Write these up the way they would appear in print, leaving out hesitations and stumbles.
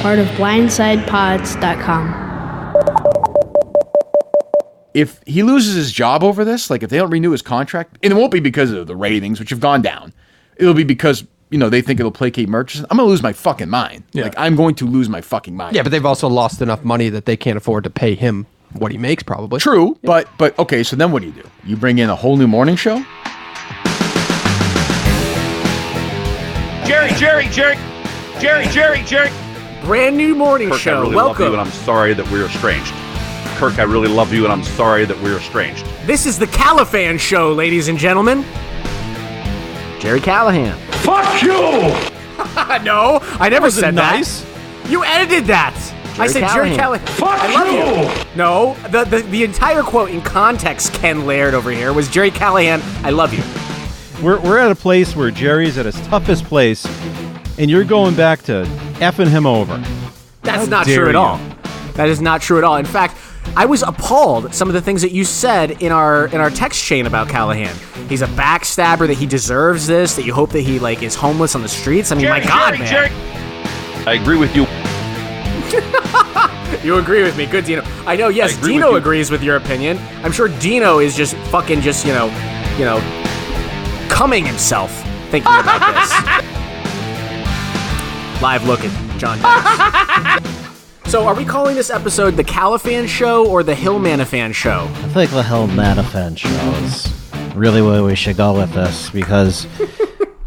Part of blindsidepods.com. If he loses his job over this, like if they don't renew his contract, and it won't be because of the ratings, which have gone down. It'll be because, you know, they think it'll placate Murchison. I'm going to lose my fucking mind. Yeah. Like, I'm going to lose my fucking mind. Yeah, but they've also lost enough money that they can't afford to pay him what he makes, probably. True, yeah. but okay, so then what do? You bring in a whole new morning show? Jerry. Brand new morning Kirk, show. I really welcome. Love you, and I'm sorry that we're estranged. Kirk, I really love you, and I'm sorry that we're estranged. This is the Callahan Show, ladies and gentlemen. Jerry Callahan. Fuck you! No, I never said nice. That. You edited that. Jerry I said Callahan. Jerry Callahan. Fuck I love you! No, the entire quote in context, Ken Laird over here, was Jerry Callahan, I love you. We're at a place where Jerry's at his toughest place, and you're going back to effing him over. That's not true at all. That is not true at all. In fact, I was appalled at some of the things that you said in our text chain about Callahan. He's a backstabber, that he deserves this, that you hope that he like is homeless on the streets. I mean, Jerry, my God, man. Jerry. I agree with you. You agree with me. Good, Dino. I know, yes, Dino agrees with your opinion. I'm sure Dino is just fucking just, you know, cumming himself thinking about this. Live look at John Dennis. So are we calling this episode the Callahan Show or the Hillmanifan Show? I think the Hillmanifan Show is really where we should go with this, because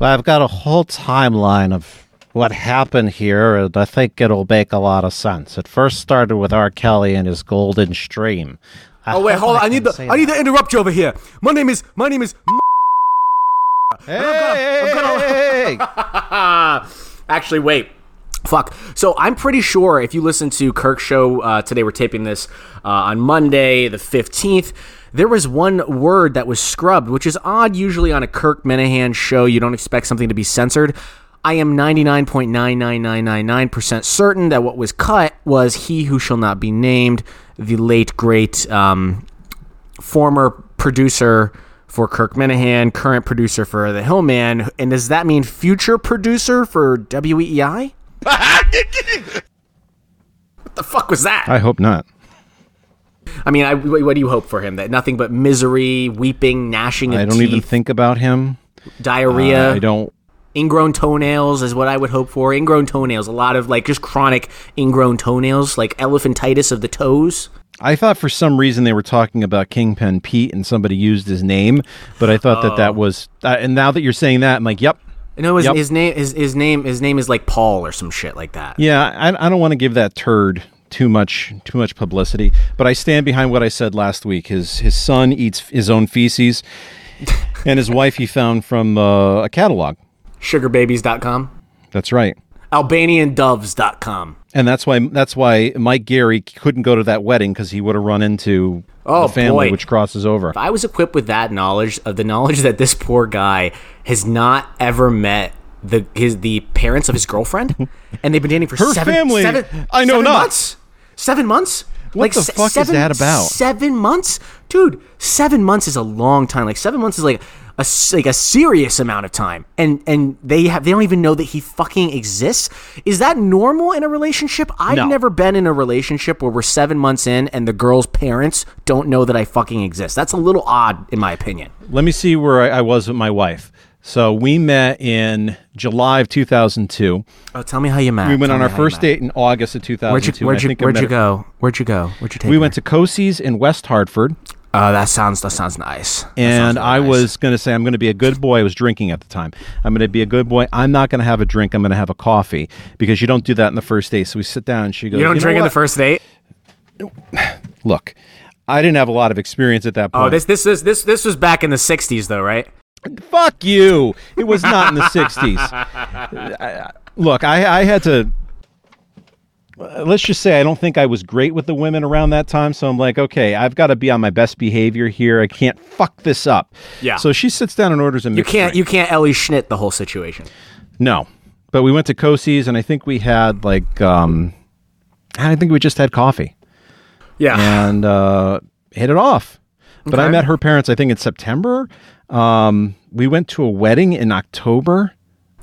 I've got a whole timeline of what happened here, and I think it'll make a lot of sense. It first started with R. Kelly and his golden stream. Oh wait, hold on! I need to interrupt you over here. My name is. Hey. Actually, wait. Fuck. So I'm pretty sure if you listen to Kirk's show today, we're taping this on Monday, the 15th. There was one word that was scrubbed, which is odd. Usually on a Kirk Minihane show, you don't expect something to be censored. I am 99.99999% certain that what was cut was he who shall not be named, the late, great former producer for Kirk Minihane, current producer for The Hillman. And does that mean future producer for WEEI? What the fuck was that? I hope not. I mean, what do you hope for him? That nothing but misery, weeping, gnashing of teeth. I don't even think about him. Diarrhea. I don't. Ingrown toenails is what I would hope for. Ingrown toenails. A lot of like just chronic ingrown toenails, like elephantitis of the toes. I thought for some reason they were talking about Kingpin Pete and somebody used his name, but I thought that was. And now that you're saying that, I'm like, yep. No, yep. His name is like Paul or some shit like that. Yeah, I don't want to give that turd too much publicity, but I stand behind what I said last week. His son eats his own feces, and his wife he found from a catalog. Sugarbabies.com. That's right. AlbanianDoves.com. And that's why Mike Gary couldn't go to that wedding, because he would have run into the family, boy. Which crosses over. If I was equipped with that knowledge, of the knowledge that this poor guy has not ever met the parents of his girlfriend, and they've been dating for seven months. 7 months? What the fuck is that about? 7 months? Dude, 7 months is a long time. Like 7 months is like a serious amount of time, and they don't even know that he fucking exists. Is that normal in a relationship? I've never been in a relationship where we're 7 months in and the girl's parents don't know that I fucking exist. That's a little odd, in my opinion. Let me see where I was with my wife. So we met in July of 2002. Oh, tell me how you met. We went on our first date in August of 2002. Where'd you go? Where'd you take her? We went to Cozy's in West Hartford. That sounds nice. And I was going to say, I'm going to be a good boy. I was drinking at the time. I'm going to be a good boy. I'm not going to have a drink. I'm going to have a coffee, because you don't do that in the first date. So we sit down and she goes, you don't drink in the first date? Look, I didn't have a lot of experience at that point. Oh, this was back in the 60s though, right? Fuck you. It was not in the 60s. Look, I had to. Let's just say I don't think I was great with the women around that time. So I'm like, okay, I've got to be on my best behavior here. I can't fuck this up. Yeah. So she sits down and orders a mixed drink. You can't Ellie Schnitt the whole situation. No. But we went to Cozy's, and I think we had like, I think we just had coffee. Yeah. And hit it off. Okay. But I met her parents, I think, in September. We went to a wedding in October.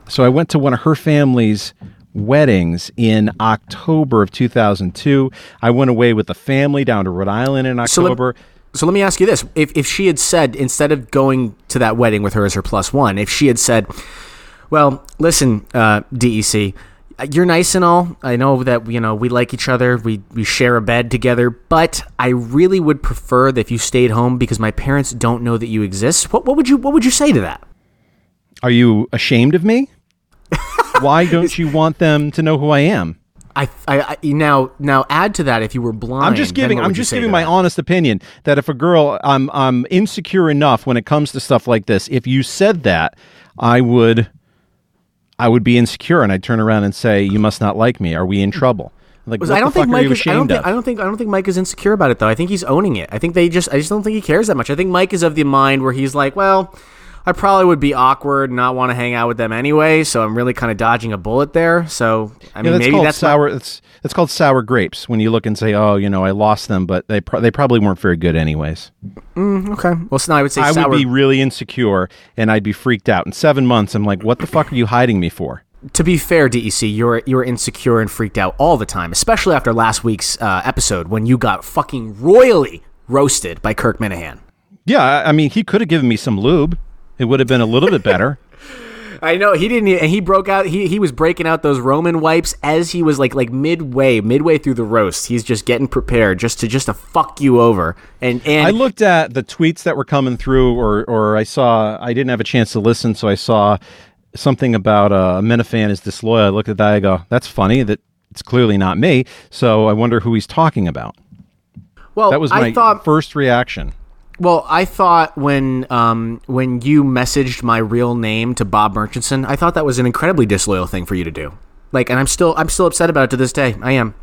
So I went to one of her family's weddings in October of 2002. I went away with the family down to Rhode Island in October. So let me ask you this. If she had said, instead of going to that wedding with her as her plus one, if she had said, well, listen, DEC, you're nice and all. I know that, you know, we like each other. We share a bed together. But I really would prefer that if you stayed home because my parents don't know that you exist. What would you say to that? Are you ashamed of me? Why don't you want them to know who I am? Now add to that if you were blind. I'm just giving my honest opinion that if a girl, I'm insecure enough when it comes to stuff like this. If you said that, I would be insecure and I'd turn around and say, "You must not like me. Are we in trouble?" Like, what the fuck are you ashamed of? I don't think Mike is insecure about it though. I think he's owning it. I just don't think he cares that much. I think Mike is of the mind where he's like, well, I probably would be awkward and not want to hang out with them anyway, so I'm really kind of dodging a bullet there. So, that's called sour grapes when you look and say, oh, you know, I lost them, but they probably weren't very good anyways. Okay. Well, so now I would say I would be really insecure, and I'd be freaked out. In 7 months, I'm like, what the fuck are you hiding me for? To be fair, DEC, you're insecure and freaked out all the time, especially after last week's episode when you got fucking royally roasted by Kirk Minihane. Yeah, I mean, he could have given me some lube. It would have been a little bit better. I know he didn't, and he broke out. He was breaking out those Roman wipes as he was like midway through the roast. He's just getting prepared just to fuck you over. And I looked at the tweets that were coming through, or I saw. I didn't have a chance to listen, so I saw something about Minifan is disloyal. I looked at that. I go, that's funny. That it's clearly not me. So I wonder who he's talking about. Well, that was my first reaction. Well, I thought when you messaged my real name to Bob Murchison, I thought that was an incredibly disloyal thing for you to do. Like, and I'm still upset about it to this day. I am.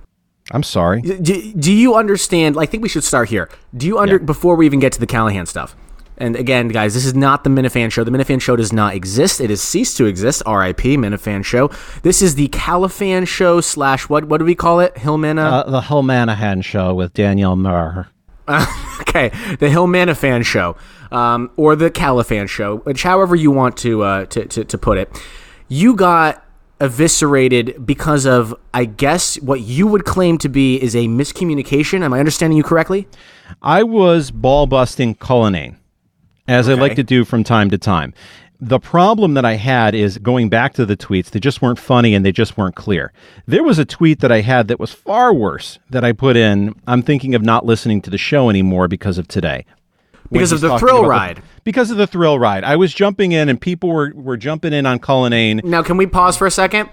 I'm sorry. Do you understand? I think we should start here. Before we even get to the Callahan stuff. And again, guys, this is not the Minifan Show. The Minifan Show does not exist. It has ceased to exist. R.I.P. Minifan Show. This is the Callahan Show / what do we call it? The Hillmanifan Show with Danielle Murr. Okay, the Hillmanifan Show, or the Callahan Show, which however you want to put it. You got eviscerated because of, I guess, what you would claim to be is a miscommunication. Am I understanding you correctly? I was ball-busting Cullinane, as I like to do from time to time. The problem that I had is going back to the tweets. They just weren't funny and they just weren't clear. There was a tweet that I had that was far worse that I put in. I'm thinking of not listening to the show anymore because of today. Because of the thrill ride. Because of the thrill ride. I was jumping in and people were jumping in on Cullinane. Now, can we pause for a second?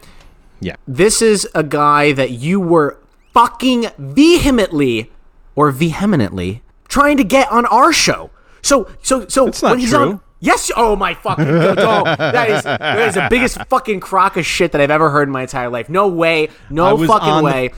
Yeah. This is a guy that you were fucking vehemently trying to get on our show. So it's not true. Yes. Oh, my fucking God. Oh, that is the biggest fucking crock of shit that I've ever heard in my entire life. No way. No fucking way. I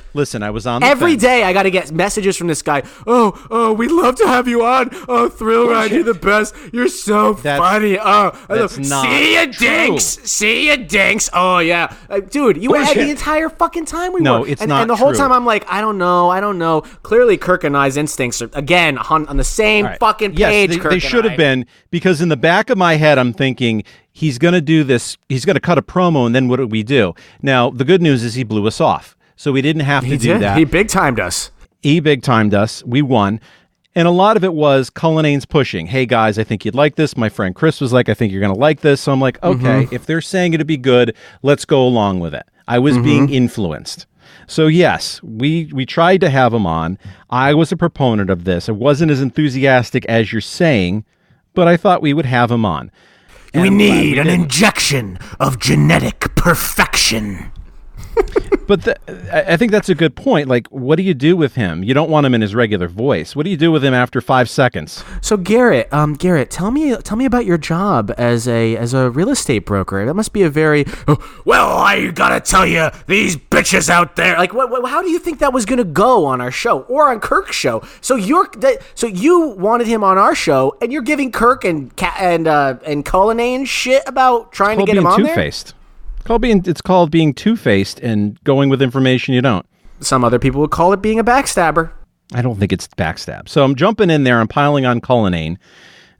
was on the every fence. Day I got to get messages from this guy. Oh, we'd love to have you on. Oh, Thrill Ride, you're the best. You're so funny. Oh, see you, dinks. See you, dinks. Oh, yeah. Dude, you had the entire fucking time we were. No, it's not true. And the whole time I'm like, I don't know. Clearly, Kirk and I's instincts are, again, on the same fucking page, Kirk and I. Yes, they should have been, because in the back of my head, I'm thinking he's going to do this. He's going to cut a promo, and then what do we do? Now, the good news is he blew us off, so we didn't have to do that. He big-timed us. We won, and a lot of it was Cullinane's pushing. Hey, guys, I think you'd like this. My friend Chris was like, I think you're going to like this. So I'm like, okay, if they're saying it'd be good, let's go along with it. I was being influenced. So, yes, we tried to have him on. I was a proponent of this. I wasn't as enthusiastic as you're saying, but I thought we would have him on. And we need an injection of genetic perfection. But I think that's a good point. Like, what do you do with him? You don't want him in his regular voice. What do you do with him after 5 seconds? So, Garrett, tell me about your job as a real estate broker. That must be a very I gotta tell you, these bitches out there. Like, how do you think that was gonna go on our show or on Kirk's show? So you wanted him on our show, and you're giving Kirk and Cullinane shit about trying to get him on there. Two-faced. It's called being two-faced and going with information you don't. Some other people would call it being a backstabber. I don't think it's backstab. So I'm jumping in there. I'm piling on Cullinane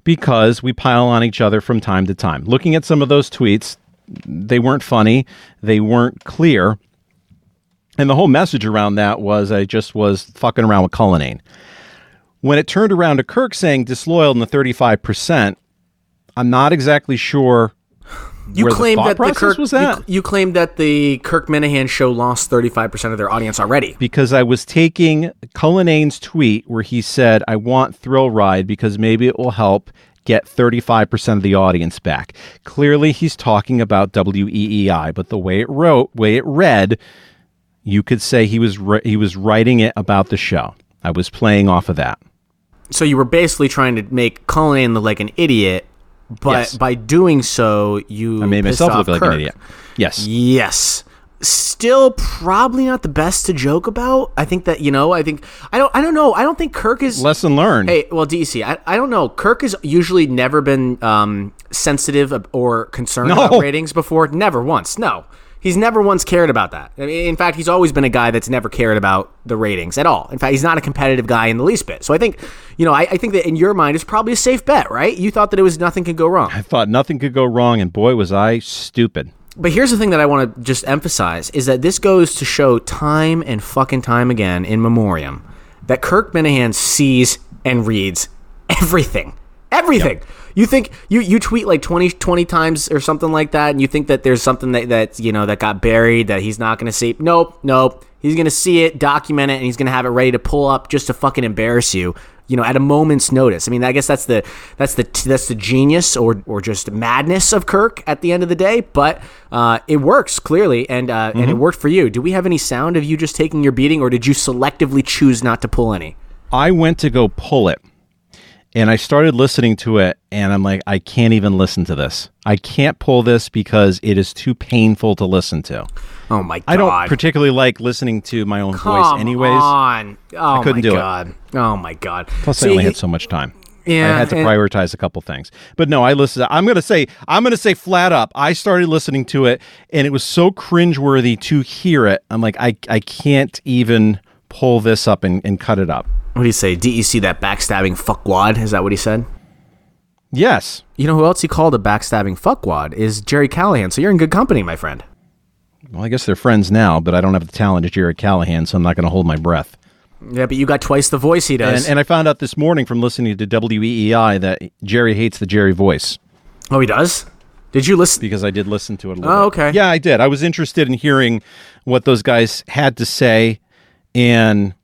because we pile on each other from time to time. Looking at some of those tweets, they weren't funny. They weren't clear. And the whole message around that was I just was fucking around with Cullinane. When it turned around to Kirk saying disloyal in the 35%, I'm not exactly sure where the thought process was at. You claimed that the Kirk Minihane show lost 35% of their audience already. Because I was taking Cullinane's tweet where he said, I want Thrill Ride because maybe it will help get 35% of the audience back. Clearly, he's talking about WEEI, but the way it read... You could say he was writing it about the show. I was playing off of that. So you were basically trying to make Cullinane look like an idiot, but yes. By doing so, I made myself look like an idiot. Yes. Yes. Still probably not the best to joke about. I think that, I don't know. I don't think Kirk is... Lesson learned. Hey, well, DC, I don't know. Kirk has usually never been sensitive or concerned about ratings before. Never once. No. He's never once cared about that. I mean, in fact, he's always been a guy that's never cared about the ratings at all. In fact, he's not a competitive guy in the least bit. So I think, I think that in your mind, it's probably a safe bet, right? You thought that it was nothing could go wrong. I thought nothing could go wrong, and boy, was I stupid. But here's the thing that I want to just emphasize is that this goes to show time and fucking time again in memoriam that Kirk Minihane sees and reads everything. Everything. Yep. You think you tweet like 20 times or something like that, and you think that there's something that got buried that he's not going to see. Nope. He's going to see it, document it, and he's going to have it ready to pull up just to fucking embarrass you, at a moment's notice. I mean, I guess that's the genius or just madness of Kirk at the end of the day. But it works clearly, and it worked for you. Do we have any sound of you just taking your beating, or did you selectively choose not to pull any? I went to go pull it. And I started listening to it, and I'm like, I can't even listen to this. I can't pull this because it is too painful to listen to. Oh, my God. I don't particularly like listening to my own voice anyways. Come on. Oh, I couldn't do it. Oh, my God. Plus, I only had so much time. Yeah, I had to prioritize a couple things. But no, I listened. I'm going to say flat up, I started listening to it, and it was so cringeworthy to hear it. I'm like, I can't even pull this up and cut it up. What do you say? DEC, that backstabbing fuckwad? Is that what he said? Yes. You know who else he called a backstabbing fuckwad is Jerry Callahan. So you're in good company, my friend. Well, I guess they're friends now, but I don't have the talent of Jerry Callahan, so I'm not going to hold my breath. Yeah, but you got twice the voice he does. And I found out this morning from listening to WEEI that Jerry hates the Jerry voice. Oh, he does? Did you listen? Because I did listen to it a little bit. Okay. Yeah, I did. I was interested in hearing what those guys had to say, and...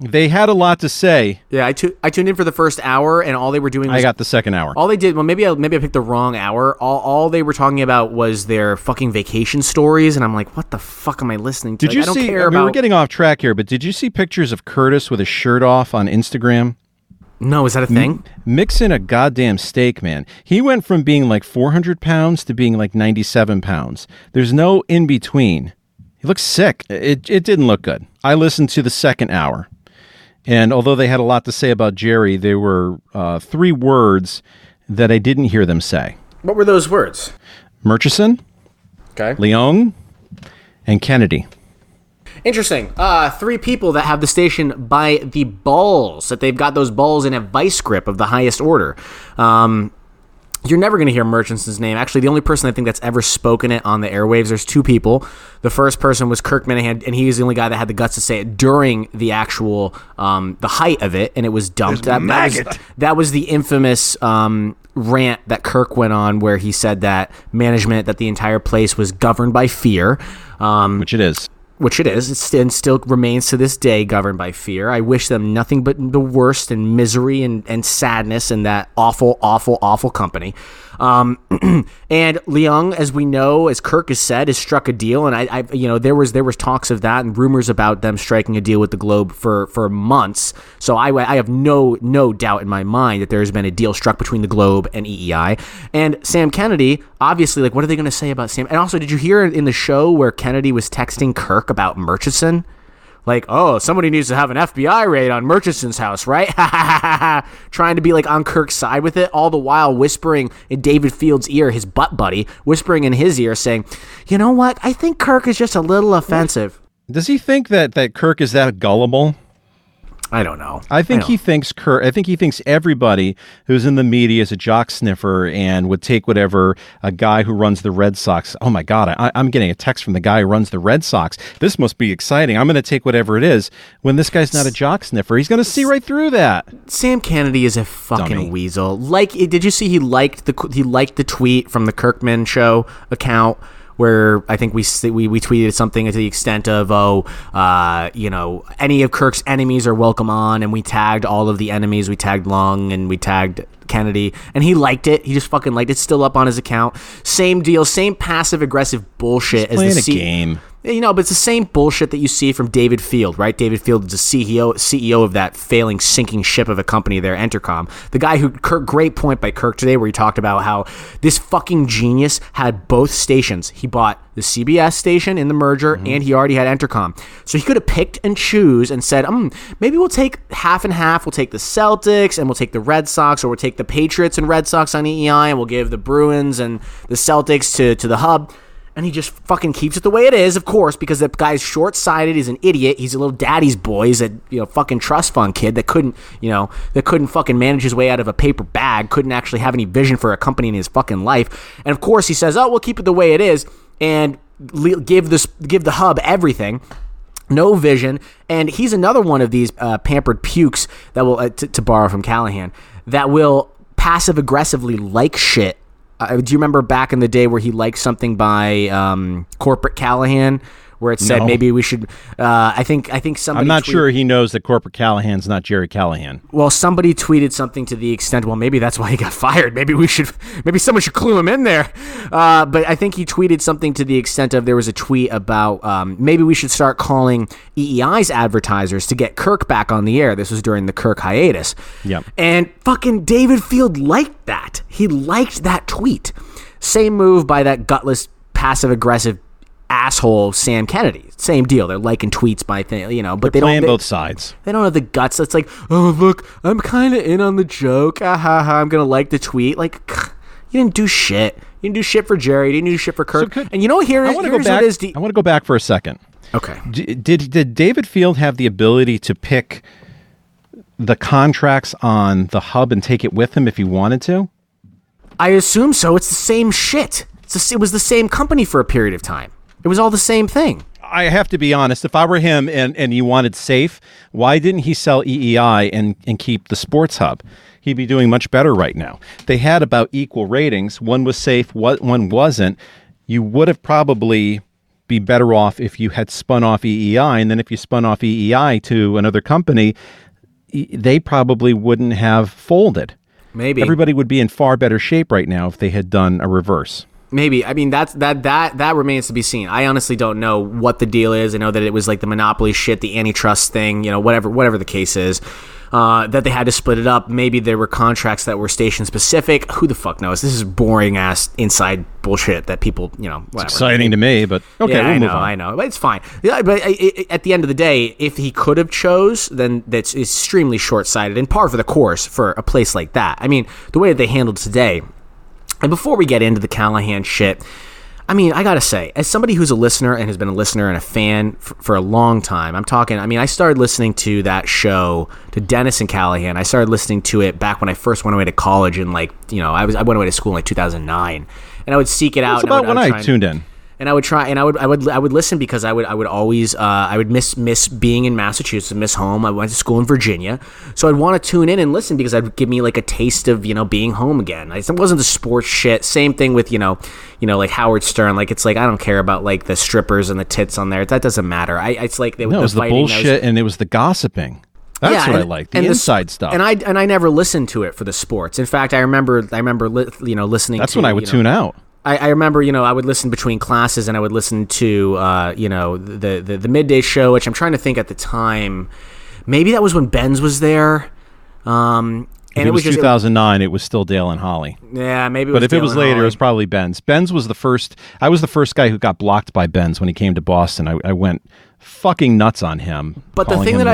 They had a lot to say. Yeah, I tuned in for the first hour, and all they were doing was... I got the second hour. All they did... Well, maybe I picked the wrong hour. All they were talking about was their fucking vacation stories, and I'm like, what the fuck am I listening to? Did you I don't see... care about... We're getting off track here, but did you see pictures of Curtis with his shirt off on Instagram? No, is that a thing? Mixing a goddamn steak, man. He went from being like 400 pounds to being like 97 pounds. There's no in-between. He looks sick. It didn't look good. I listened to the second hour. And although they had a lot to say about Jerry, there were three words that I didn't hear them say. What were those words? Murchison, okay, Leon, and Kennedy. Interesting. Three people that have the station by the balls, that they've got those balls in a vice grip of the highest order. You're never going to hear Murchison's name. Actually, the only person I think that's ever spoken it on the airwaves, there's two people. The first person was Kirk Minihane, and he was the only guy that had the guts to say it during the actual, the height of it, and it was dumped. That was the infamous rant that Kirk went on where he said that management, that the entire place was governed by fear. Which it is. Which it is, and still remains to this day governed by fear. I wish them nothing but the worst and misery and sadness in that awful, awful, awful company. And Leung, as we know, as Kirk has said, has struck a deal. And I there was talks of that and rumors about them striking a deal with the Globe for months. So I have no doubt in my mind that there has been a deal struck between the Globe and EEI and Sam Kennedy. Obviously, like, what are they going to say about Sam? And also, did you hear in the show where Kennedy was texting Kirk about Murchison? Like, oh, somebody needs to have an FBI raid on Murchison's house, right? Trying to be, like, on Kirk's side with it, all the while whispering in David Field's ear, his butt buddy, whispering in his ear, saying, you know what? I think Kirk is just a little offensive. Does he think that Kirk is that gullible? I don't know. I think he thinks everybody who's in the media is a jock sniffer and would take whatever a guy who runs the Red Sox. Oh my God, I'm getting a text from the guy who runs the Red Sox. This must be exciting. I'm going to take whatever it is. When this guy's not a jock sniffer, he's going to see right through that. Sam Kennedy is a fucking dummy. Weasel. Like, did you see he liked the tweet from the Kirk Minihane Show account? Where I think we tweeted something to the extent of, any of Kirk's enemies are welcome on, and we tagged all of the enemies. We tagged Long and we tagged Kennedy, and he liked it. He just fucking liked it. It's still up on his account. Same deal, same passive-aggressive bullshit. He's playing a game. You know, but it's the same bullshit that you see from David Field, right? David Field is the CEO of that failing, sinking ship of a company there, Entercom. The guy who, Kirk, great point by Kirk today, where he talked about how this fucking genius had both stations. He bought the CBS station in the merger, and he already had Entercom. So he could have picked and choose and said, maybe we'll take half and half. We'll take the Celtics and we'll take the Red Sox, or we'll take the Patriots and Red Sox on EEI, and we'll give the Bruins and the Celtics to the hub. And he just fucking keeps it the way it is, of course, because that guy's short-sighted. He's an idiot. He's a little daddy's boy. He's a fucking trust fund kid that couldn't fucking manage his way out of a paper bag. Couldn't actually have any vision for a company in his fucking life. And of course, he says, "Oh, we'll keep it the way it is and give the hub everything." No vision. And he's another one of these pampered pukes that will, to borrow from Callahan, that will passive-aggressively like shit. Do you remember back in the day where he liked something by Corporate Callahan, where it said maybe we should? I think somebody. I'm not sure he knows that Corporate Callahan's not Jerry Callahan. Well, somebody tweeted something to the extent, well, maybe that's why he got fired. Maybe someone should clue him in there. But I think he tweeted something to the extent of, there was a tweet about maybe we should start calling EEI's advertisers to get Kirk back on the air. This was during the Kirk hiatus. Yeah. And fucking David Field liked that. He liked that tweet. Same move by that gutless, passive-aggressive asshole Sam Kennedy. Same deal. They're liking tweets by thing, but they're playing both sides. They don't have the guts. It's like, oh look, I'm kind of in on the joke. I'm gonna like the tweet. Like, you didn't do shit. You didn't do shit for Jerry. You didn't do shit for Kirk. I want to go back for a second. Okay. Did David Field have the ability to pick the contracts on the hub and take it with him if he wanted to? I assume so. It's the same shit. It was the same company for a period of time. It was all the same thing. I have to be honest. If I were him and he wanted safe, why didn't he sell EEI and keep the sports hub? He'd be doing much better right now. They had about equal ratings. One was safe, one wasn't. You would have probably be better off if you had spun off EEI, and then if you spun off EEI to another company, they probably wouldn't have folded. Maybe. Everybody would be in far better shape right now if they had done a reverse. Maybe. I mean, that remains to be seen. I honestly don't know what the deal is. I know that it was like the monopoly shit, the antitrust thing, whatever the case is, that they had to split it up. Maybe there were contracts that were station specific. Who the fuck knows? This is boring ass inside bullshit that people, whatever. It's exciting to me, but okay, yeah, I know, but it's fine. Yeah, but at the end of the day, if he could have chose, then that's extremely short-sighted and par for the course for a place like that. I mean, the way that they handled today. And before we get into the Callahan shit, I mean, I got to say, as somebody who's a listener and has been a listener and a fan for a long time, I started listening to that show, to Dennis and Callahan. I started listening to it back when I first went away to college in I went away to school in 2009, and I would seek it out. That's about when I tuned in. And I would try, and I would listen, because I would always miss being in Massachusetts, miss home. I went to school in Virginia, so I'd want to tune in and listen, because that would give me like a taste of being home again. It wasn't the sports shit. Same thing with like Howard Stern. Like, it's like I don't care about like the strippers and the tits on there. That doesn't matter. It was the bullshit and it was the gossiping. That's what I like, the inside stuff. And I never listened to it for the sports. In fact, I remember listening. That's when I would tune out. I remember, I would listen between classes, and I would listen to, the midday show, which I'm trying to think at the time. Maybe that was when Ben's was there. And it was 2009. It was still Dale and Holly. Yeah, maybe. But if it was later, it was probably Ben's. Ben's was the first. I was the first guy who got blocked by Ben's when he came to Boston. I went fucking nuts on him. But the thing that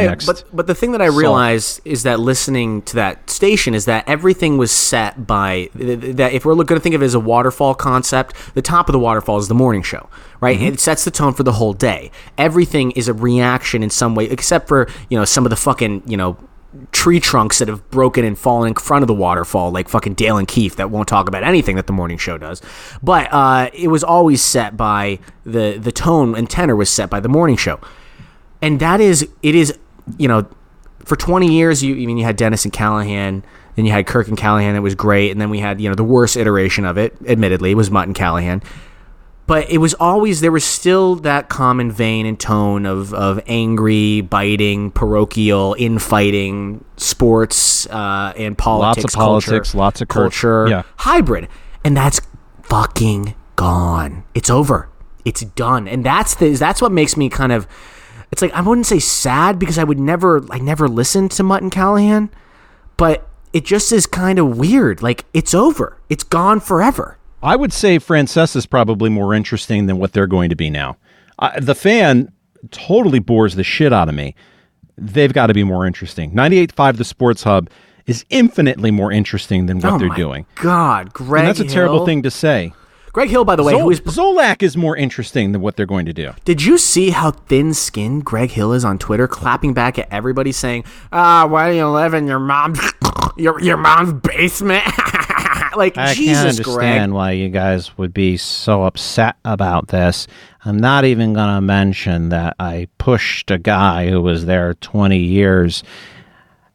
I realized is that listening to that station is that everything was set by that. If we're going to think of it as a waterfall concept, the top of the waterfall is the morning show, right? Mm-hmm. It sets the tone for the whole day. Everything is a reaction in some way, except for, you know, some of the fucking, you know, tree trunks that have broken and fallen in front of the waterfall, like fucking Dale and Keefe, that won't talk about anything that the morning show does. But it was always set by the tone and tenor was set by the morning show, and that is it is, you know, for 20 years you had Dennis and Callahan, then you had Kirk and Callahan, that was great, and then we had, you know, the worst iteration of it, admittedly, was Mutt and Callahan. But it was always, there was still that common vein and tone of angry, biting, parochial, infighting, sports and politics. Lots of politics, lots of culture. Yeah. Hybrid. And that's fucking gone. It's over. It's done. And that's what makes me kind of, it's like, I wouldn't say sad, because I never listened to Mutt and Callahan, but it just is kind of weird. Like, it's over. It's gone forever. I would say Frances is probably more interesting than what they're going to be now. The Fan totally bores the shit out of me. They've got to be more interesting. 98.5 The Sports Hub is infinitely more interesting than what they're doing. Oh, God, Greg Hill. And that's a terrible thing to say. Greg Hill, by the way, who is... Zolak is more interesting than what they're going to do. Did you see how thin-skinned Greg Hill is on Twitter, clapping back at everybody saying, why do you live in your mom's, your mom's basement? Like, I can't understand, Greg, why you guys would be so upset about this. I'm not even going to mention that I pushed a guy who was there 20 years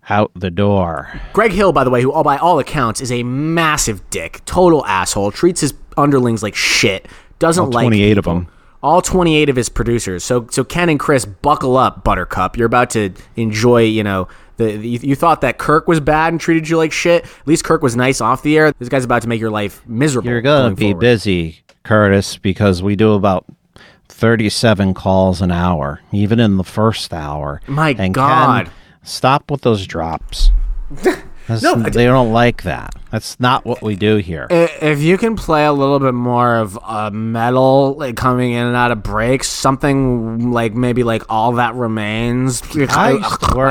out the door. Greg Hill, by the way, who by all accounts is a massive dick, total asshole, treats his underlings like shit, doesn't like 28 of them. All 28 of his producers. So Ken and Chris, buckle up, Buttercup. You're about to enjoy, you know, you thought that Kirk was bad and treated you like shit. At least Kirk was nice off the air. This guy's about to make your life miserable. You're going to be busy, Curtis, because we do about 37 calls an hour, even in the first hour. My God. Ken, stop with those drops. No, they don't like that. That's not what we do here. If you can play a little bit more of metal, like coming in and out of breaks, something like maybe like All That Remains. I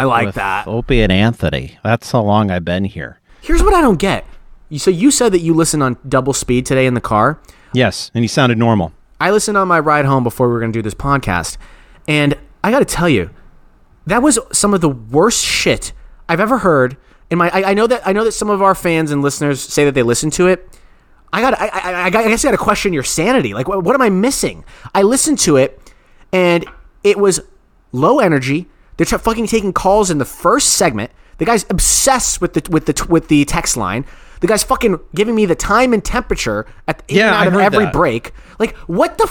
like that. Opie and Anthony. That's how long I've been here. Here's what I don't get. So you said that you listened on double speed today in the car. Yes, and you sounded normal. I listened on my ride home before we were going to do this podcast, and I got to tell you, that was some of the worst shit I've ever heard. I know that some of our fans and listeners say that they listen to it. I guess I got to question your sanity. Like, what am I missing? I listened to it, and it was low energy. They're fucking taking calls in the first segment. The guy's obsessed with the text line. The guy's fucking giving me the time and temperature out of every break. Like, what the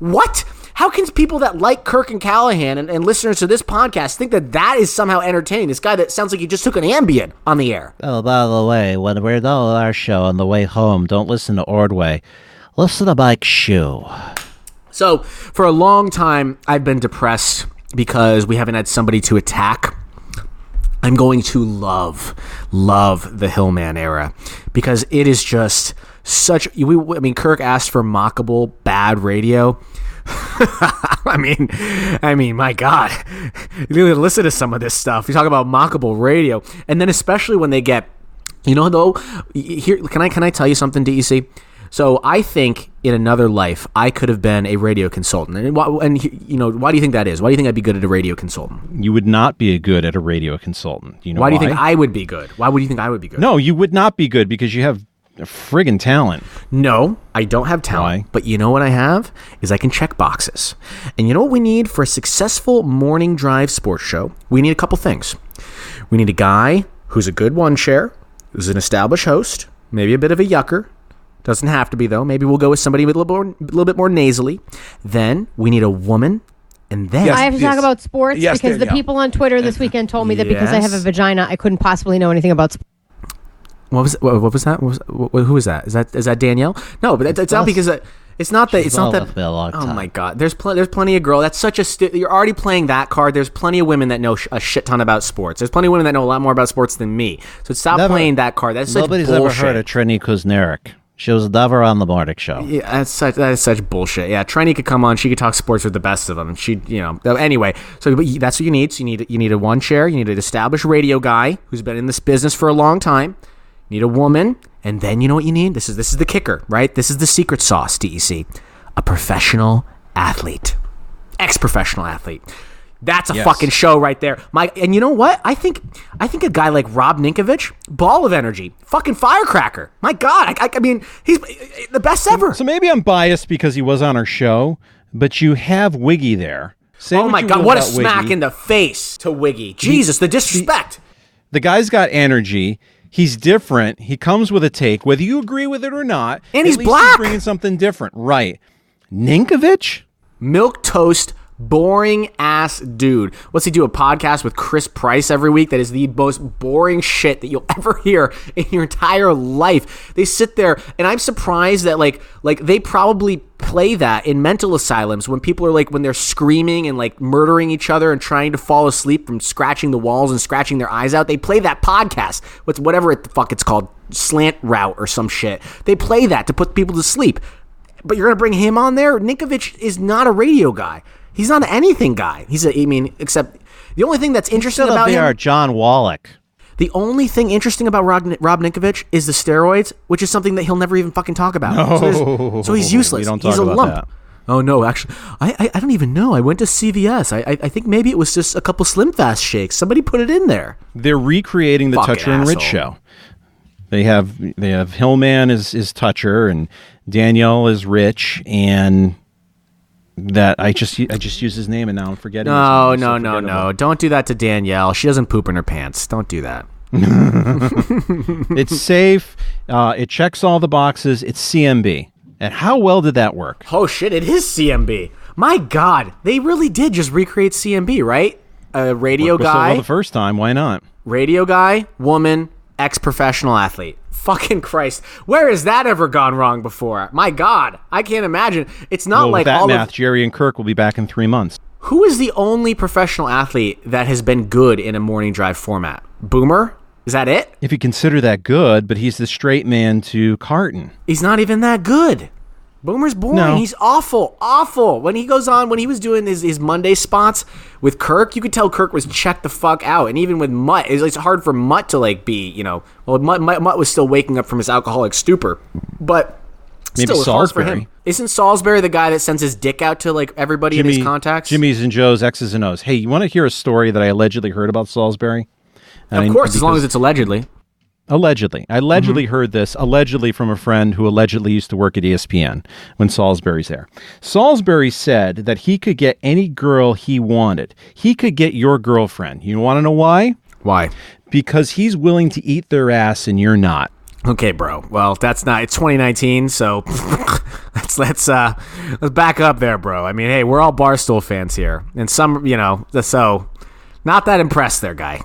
what? How can people that like Kirk and Callahan and listeners to this podcast think that is somehow entertaining? This guy that sounds like he just took an Ambien on the air. Oh, by the way, when we're done with our show on the way home, don't listen to Ordway. Listen to Mike Shue. So, for a long time, I've been depressed because we haven't had somebody to attack. I'm going to love the Hillman era, because it is just such... Kirk asked for mockable, bad radio. I mean, my God, you need to listen to some of this stuff. You talk about mockable radio, and then especially when they get, you know, though. Here, can I tell you something, DEC? So I think in another life I could have been a radio consultant, and you know, why do you think that is? Why do you think I'd be good at a radio consultant? You would not be good at a radio consultant. You know why? Do you think I would be good? Why would you think I would be good? No, you would not be good, because you have friggin' talent. No, I don't have talent. Why? But you know what I have is I can check boxes. And you know what we need for a successful morning drive sports show? We need a couple things. We need a guy who's a good one share, who's an established host, maybe a bit of a yucker. Doesn't have to be, though. Maybe we'll go with somebody with a little bit more nasally. Then we need a woman. And then I have to talk about sports, because the people on Twitter this weekend told me that because I have a vagina, I couldn't possibly know anything about sports. What was that? Who is that? Is that Danielle? No, but it's not because it's not that. It's not that. Oh my God! There's plenty of girl. That's such a you're already playing that card. There's plenty of women that know a shit ton about sports. There's plenty of women that know a lot more about sports than me. So stop playing that card. That's such bullshit. Nobody's ever heard of Trini Kuznarek. She was never on the morning show. Yeah, that is such bullshit. Yeah, Trenny could come on. She could talk sports with the best of them. And she, you know, anyway. So that's what you need. So you need a one chair. You need an established radio guy who's been in this business for a long time. You need a woman, and then you know what you need. This is the kicker, right? This is the secret sauce, DEC. A professional athlete, ex-professional athlete. That's a fucking show right there. And you know what? I think a guy like Rob Ninkovich, ball of energy, fucking firecracker. My God, I mean, he's the best ever. So maybe I'm biased because he was on our show, but you have Wiggy there. Oh my God, what a smack in the face to Wiggy. Jesus, the disrespect. The guy's got energy. He's different. He comes with a take, whether you agree with it or not. And he's black. He's bringing something different, right? Ninkovich, milk toast. Boring ass dude. What's he do? A podcast with Chris Price every week that is the most boring shit that you'll ever hear in your entire life. They sit there, and I'm surprised that like they probably play that in mental asylums when people are like when they're screaming and like murdering each other and trying to fall asleep from scratching the walls and scratching their eyes out. They play that podcast with whatever the fuck it's called, Slant Route or some shit. They play that to put people to sleep. But you're gonna bring him on there? Ninkovich is not a radio guy. He's not an anything guy. Except the only thing that's interesting about him. They are John Wallach. The only thing interesting about Rob Ninkovich is the steroids, which is something that he'll never even fucking talk about. No. So he's useless. He's a lump. That. Oh, no, actually, I don't even know. I went to CVS. I think maybe it was just a couple Slim Fast shakes. Somebody put it in there. They're recreating the fucking Toucher and Rich show. They have Hillman is Toucher and Danielle is Rich and... That I just used his name and now I'm forgetting. No. Don't do that to Danielle. She doesn't poop in her pants. Don't do that. It's safe. It checks all the boxes. It's CMB. And how well did that work? Oh shit! It is CMB. My God, they really did just recreate CMB, right? A radio guy. So well the first time, why not? Radio guy, woman, ex-professional athlete. Fucking Christ. Where has that ever gone wrong before? My God, I can't imagine. It's not well, like that all math, Jerry and Kirk will be back in 3 months. Who is the only professional athlete that has been good in a morning drive format? Boomer? Is that it? If you consider that good, but he's the straight man to Carton. He's not even that good. Boomer's boring. No. He's awful. When he goes on, when he was doing his Monday spots with Kirk, you could tell Kirk was checked the fuck out. And even with Mutt, it's hard for Mutt to like be, you know, well, Mutt was still waking up from his alcoholic stupor, but maybe still, Salisbury. For him. Isn't Salisbury the guy that sends his dick out to like everybody in his contacts? Jimmy's and Joe's X's and O's. Hey, you want to hear a story that I allegedly heard about Salisbury? Of course, as long as it's allegedly. I allegedly heard this allegedly from a friend who allegedly used to work at ESPN when Salisbury's there. Salisbury said that he could get any girl he wanted. He could get your girlfriend. You want to know why? Why? Because he's willing to eat their ass and you're not. Okay, bro. Well, that's not. It's 2019, so let's back up there, bro. I mean, hey, we're all Barstool fans here, and some, you know, so not that impressed there, guy.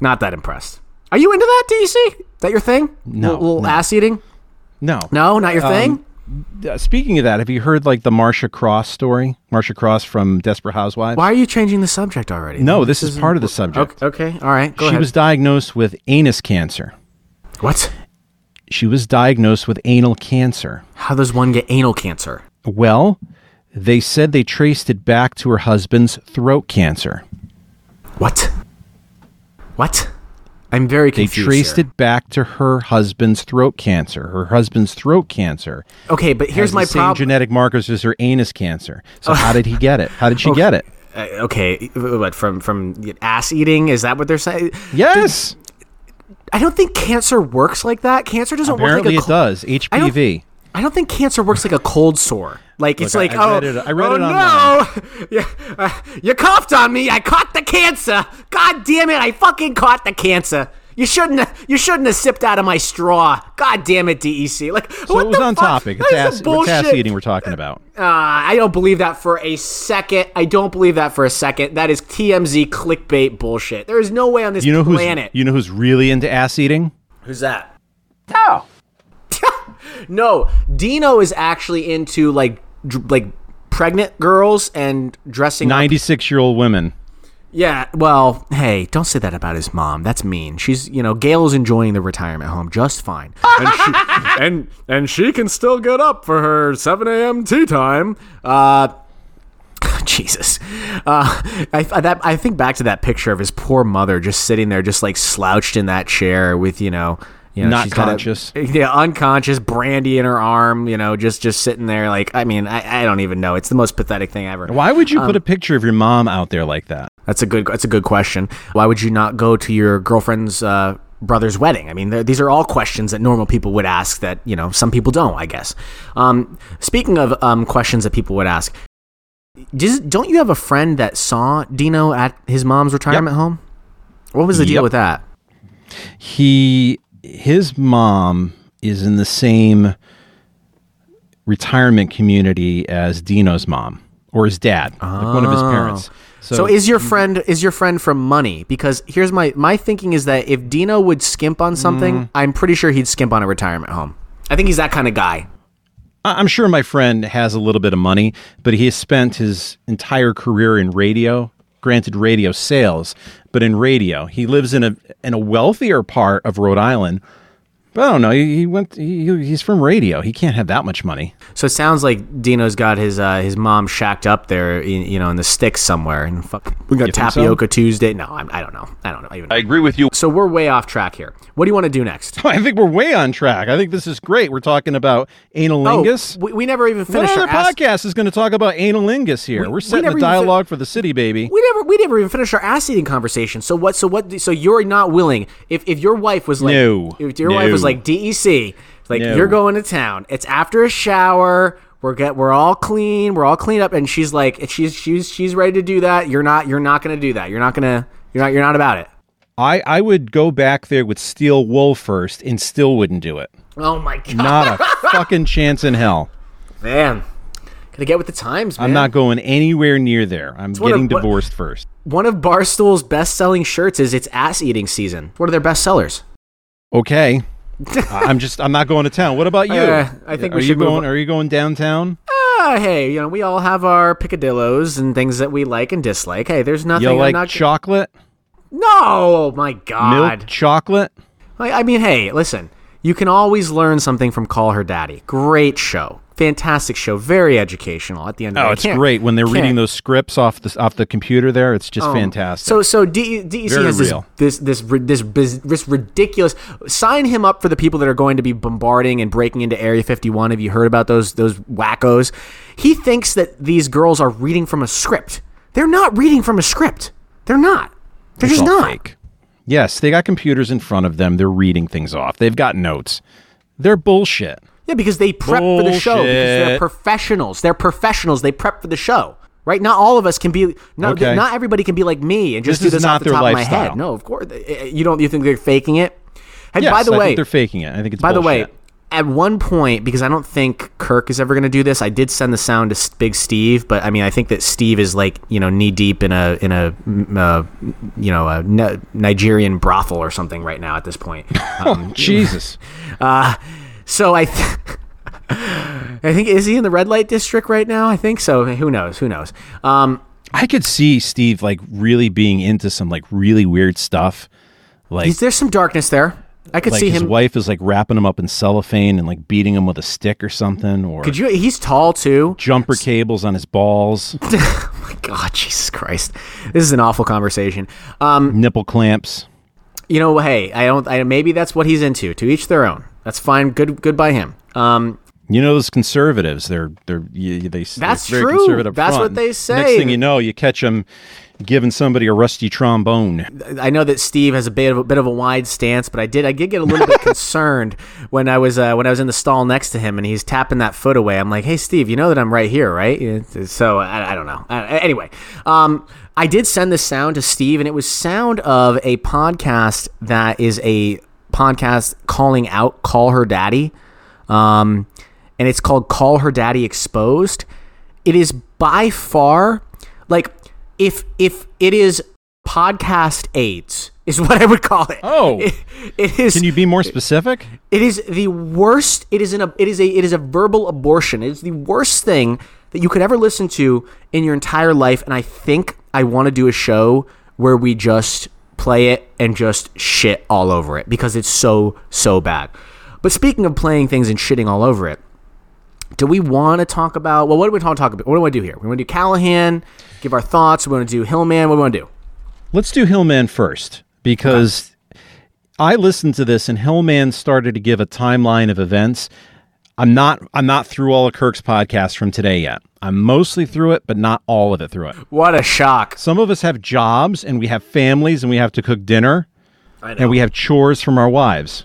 Not that impressed. Are you into that, DC? Is that your thing? No. A little ass eating? No. No, not your thing? Speaking of that, have you heard like the Marsha Cross story? Marsha Cross from Desperate Housewives? Why are you changing the subject already? No, this is part of the subject. Okay. All right. Go ahead. She was diagnosed with anus cancer. What? She was diagnosed with anal cancer. How does one get anal cancer? Well, they said they traced it back to her husband's throat cancer. What? I'm very confused. They traced it back to her husband's throat cancer. Her husband's throat cancer. Okay, but here's my problem. Same genetic markers as her anus cancer. So how did he get it? How did she get it? Okay, what from ass eating? Is that what they're saying? Yes. I don't think cancer works like that. Cancer doesn't work like that. Apparently it does. HPV. I don't think cancer works like a cold sore. Like look, it's like I read it online. You coughed on me. I caught the cancer. God damn it! I fucking caught the cancer. You shouldn't have sipped out of my straw. God damn it, DEC. Like so what it was the on fuck? Topic. It's ass eating we're talking about. I don't believe that for a second. That is TMZ clickbait bullshit. There is no way on this planet. You know who's really into ass eating? Who's that? Oh. No, Dino is actually into like pregnant girls and dressing 96-year-old women. Yeah, well, hey, don't say that about his mom. That's mean. She's, you know, Gail's enjoying the retirement home just fine. And she, and she can still get up for her 7 a.m. tea time. Jesus. I think back to that picture of his poor mother just sitting there, just like slouched in that chair with, you know not conscious. Unconscious, brandy in her arm, you know, just sitting there like, I mean, I don't even know. It's the most pathetic thing ever. Why would you put a picture of your mom out there like that? That's a good question. Why would you not go to your girlfriend's brother's wedding? I mean, these are all questions that normal people would ask that, you know, some people don't, I guess. Speaking of questions that people would ask, don't you have a friend that saw Dino at his mom's retirement home? What was the deal with that? His mom is in the same retirement community as Dino's mom or his dad, like one of his parents. So is your friend from money? Because here's my thinking is that if Dino would skimp on something, I'm pretty sure he'd skimp on a retirement home. I think he's that kind of guy. I'm sure my friend has a little bit of money, but he has spent his entire career in radio, granted radio sales, but in radio. He lives in a wealthier part of Rhode Island. But I don't know. He's from radio. He can't have that much money. So it sounds like Dino's got his mom shacked up there, in the sticks somewhere. And we got Tapioca Tuesday. No, I don't know. I agree with you. So we're way off track here. What do you want to do next? I think we're way on track. I think this is great. We're talking about analingus. We never even finished. What other podcast is going to talk about analingus here? We're setting the dialogue for the city, baby. We never even finished our ass eating conversation. So you're not willing if your wife was like wife was like DEC, like you're going to town. It's after a shower. We're all clean. We're all cleaned up, and she's like, she's ready to do that. You're not going to do that. You're not about it. I would go back there with steel wool first, and still wouldn't do it. Oh my god! Not a fucking chance in hell. Man, gotta get with the times, man. I'm not going anywhere near there. I'm getting divorced first. One of Barstool's best-selling shirts is it's ass-eating season. One of their best sellers. Okay. I'm not going to town. What about you? I think we should move on. Are you going downtown? Hey, you know, we all have our picadillos and things that we like and dislike. Hey, there's nothing. You like chocolate? No, my God. Milk chocolate? I mean, hey, listen, you can always learn something from Call Her Daddy. Great show. Fantastic show. Very educational at the end of the day. Oh, it's great when they're reading those scripts off the computer there. It's just fantastic. So DEC has this ridiculous... Sign him up for the people that are going to be bombarding and breaking into Area 51. Have you heard about those wackos? He thinks that these girls are reading from a script. They're not reading from a script. They're not. They're just not. Fake. Yes, they got computers in front of them. They're reading things off. They've got notes. They're bullshit. Yeah, because they prep for the show. Because they're professionals. They prep for the show, right? Not all of us can be. Not everybody can be like me and just do this off the top lifestyle. Of my head. No, of course you don't. You think they're faking it? And yes, by the way, I think they're faking it. I think it's by bullshit. The way. At one point, because I don't think Kirk is ever going to do this, I did send the sound to Big Steve, but I mean, I think that Steve is like, you know, knee deep in a Nigerian brothel or something right now at this point. Jesus. So I think, is he in the red light district right now? I think so. Who knows? I could see Steve like really being into some like really weird stuff. Like, is there some darkness there? I could like see him. His wife is like wrapping him up in cellophane and like beating him with a stick or something. Or could you? He's tall too. Jumper cables on his balls. Oh my God, Jesus Christ! This is an awful conversation. Nipple clamps. You know, hey, maybe that's what he's into. To each their own. That's fine. Good by him. You know those conservatives. That's very true. Conservative that's front. What they say. Next thing you know, you catch them giving somebody a rusty trombone. I know that Steve has a bit of a wide stance, but I did get a little bit concerned when I was in the stall next to him and he's tapping that foot away. I'm like, hey Steve, you know that I'm right here, right? So I don't know. Anyway, I did send this sound to Steve, and it was sound of a podcast that is a podcast calling out Call Her Daddy, and it's called Call Her Daddy Exposed. It is by far like. If it is podcast AIDS is what I would call it. Oh, it is. Can you be more specific? It is the worst. It is a verbal abortion. It is the worst thing that you could ever listen to in your entire life. And I think I want to do a show where we just play it and just shit all over it because it's so bad. But speaking of playing things and shitting all over it, do we want to talk about? Well, what do we want to talk about? What do I do here? We want to do Callahan, give our thoughts. We want to do Hillman. What do we want to do? Let's do Hillman first because okay. I listened to this and Hillman started to give a timeline of events. I'm not through all of Kirk's podcasts from today yet. I'm mostly through it, but not all of it through it. What a shock. Some of us have jobs and we have families and we have to cook dinner and we have chores from our wives.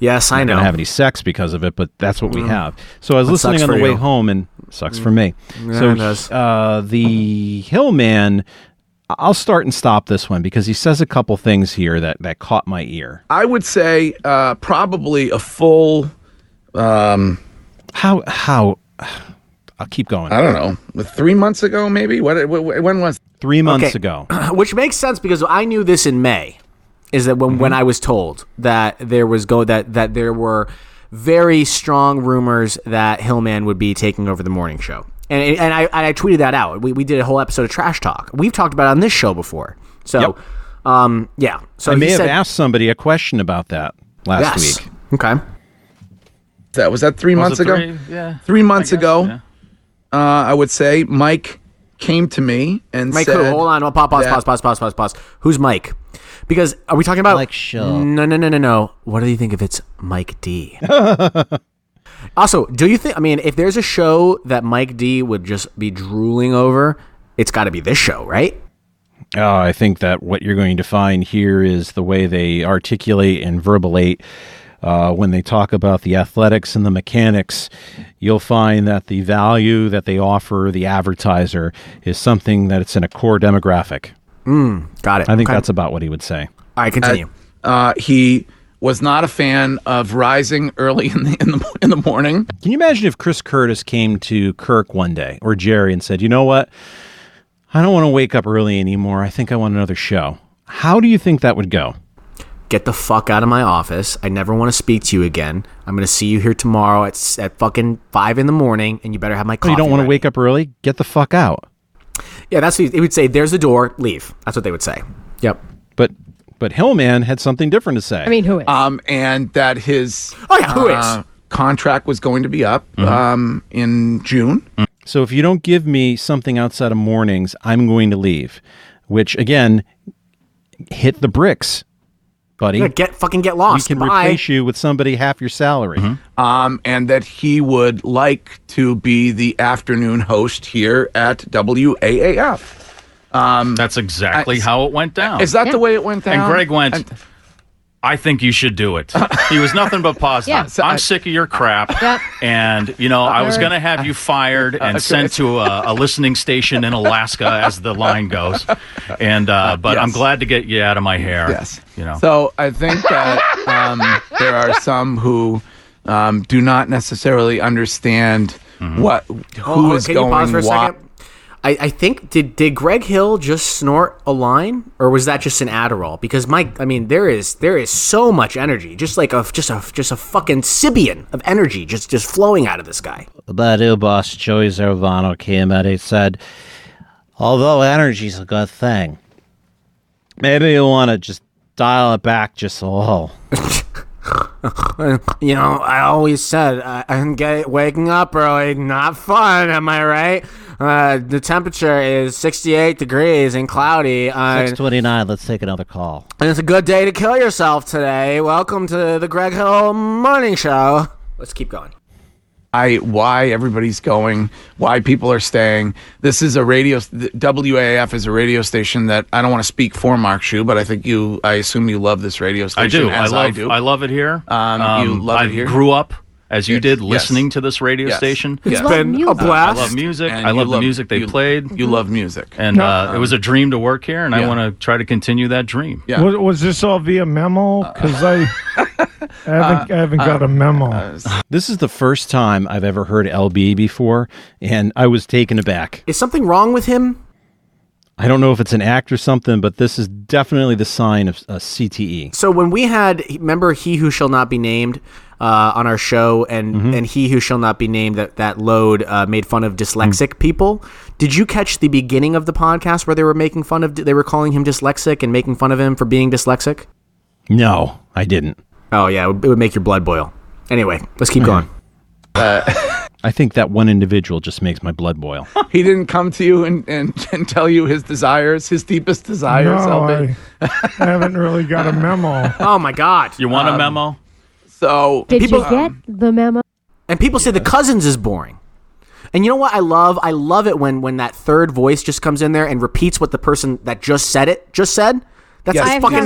Yes, I know. I don't have any sex because of it, but that's what we have. So I was listening on the way home and sucks for me. Yeah, so the Hillman, I'll start and stop this one because he says a couple things here that caught my ear. I would say probably a full... How? I'll keep going. I don't know. 3 months ago, maybe? When was? 3 months ago. Which makes sense because I knew this in May, is that when I was told that there was that there were very strong rumors that Hillman would be taking over the morning show. And I tweeted that out. We did a whole episode of Trash Talk. We've talked about it on this show before. So, yep. Yeah. So I may have asked somebody a question about that last week. Okay. That was that 3 months ago? Yeah. 3 months ago, yeah. I would say Mike came to me and said... Mike, hold on. Well, pause. Who's Mike? Because are we talking about... Mike Shaw. No. What do you think if it's Mike D? Also, do you think... I mean, if there's a show that Mike D would just be drooling over, it's got to be this show, right? I think that what you're going to find here is the way they articulate and verbalate... when they talk about the athletics and the mechanics, you'll find that the value that they offer the advertiser is something that it's in a core demographic. Got it. I think that's about what he would say. All right, continue. He was not a fan of rising early in the morning. Can you imagine if Chris Curtis came to Kirk one day or Jerry and said, "You know what? I don't want to wake up early anymore. I think I want another show." How do you think that would go? Get the fuck out of my office. I never want to speak to you again. I'm going to see you here tomorrow at fucking 5 in the morning, and you better have my coffee. You don't want to wake up early? Get the fuck out. Yeah, that's what he would say. There's the door. Leave. That's what they would say. Yep. But Hillman had something different to say. I mean, who is? And that his contract was going to be up in June. Mm-hmm. So if you don't give me something outside of mornings, I'm going to leave, which, again, hit the bricks. Buddy, get lost. We can replace you with somebody half your salary. Mm-hmm. And that he would like to be the afternoon host here at WAAF. That's exactly how it went down. Is that the way it went down? And Greg went, I think you should do it. He was nothing but positive. So I'm sick of your crap. And, you know, I was going to have you fired and sent to a listening station in Alaska, as the line goes. And but I'm glad to get you out of my hair. Yes. You know. So I think that there are some who do not necessarily understand who is going why. Can you pause for a second? I think, did Greg Hill just snort a line, or was that just an Adderall? Because there is so much energy, just a fucking Sibian of energy just flowing out of this guy. That new boss, Joey Zervano, came and he said, although energy's a good thing, maybe you want to just dial it back just a little. You know, I always said, waking up early, not fun, am I right? The temperature is 68 degrees and cloudy. 6:29, let's take another call. And it's a good day to kill yourself today. Welcome to the Greg Hill Morning Show. Let's keep going. Why everybody's going, why people are staying. This is a radio, WAAF is a radio station that I don't want to speak for Mark Shue, but I assume you love this radio station. I do. I love it here. You love it here. I grew up, as you did, listening to this radio station. It's been a blast. I love music. And I love the music they played. You love music. And it was a dream to work here, and I want to try to continue that dream. Yeah. Was this all via memo? Because I haven't got a memo. This is the first time I've ever heard LB before, and I was taken aback. Is something wrong with him? I don't know if it's an act or something, but this is definitely the sign of CTE. So when we had, remember He Who Shall Not Be Named on our show, and and He Who Shall Not Be Named, that load made fun of dyslexic people. Did you catch the beginning of the podcast where they were making fun of, they were calling him dyslexic and making fun of him for being dyslexic? No, I didn't. Oh yeah, it would make your blood boil. Anyway, let's keep going. I think that one individual just makes my blood boil. He didn't come to you and tell you his desires, his deepest desires. No, I haven't really got a memo. Oh my God! You want a memo? So did people, you get the memo? And people say The Cousins is boring. And you know what I love? I love it when that third voice just comes in there and repeats what the person that just said it just said. That's fucking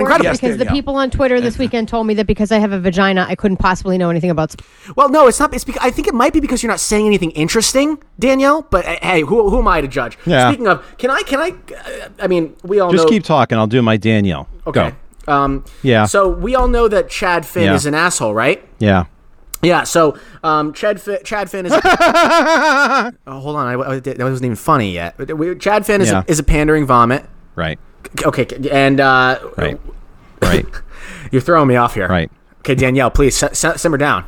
incredible. Yes, because the people on Twitter this weekend told me that because I have a vagina, I couldn't possibly know anything about sports. Well, no, it's not. It's because, I think it might be because you're not saying anything interesting, Danielle. But hey, who am I to judge? Yeah. Speaking of, can I? I mean, we all just know. Keep talking. I'll do my Danielle. Okay. Go. So we all know that Chad Finn is an asshole, right? Yeah. Yeah. So Chad Finn is. Hold on, that wasn't even funny yet. Chad Finn is a pandering vomit. Right. Okay, and right, you're throwing me off here. Right. Okay, Danielle, please simmer down.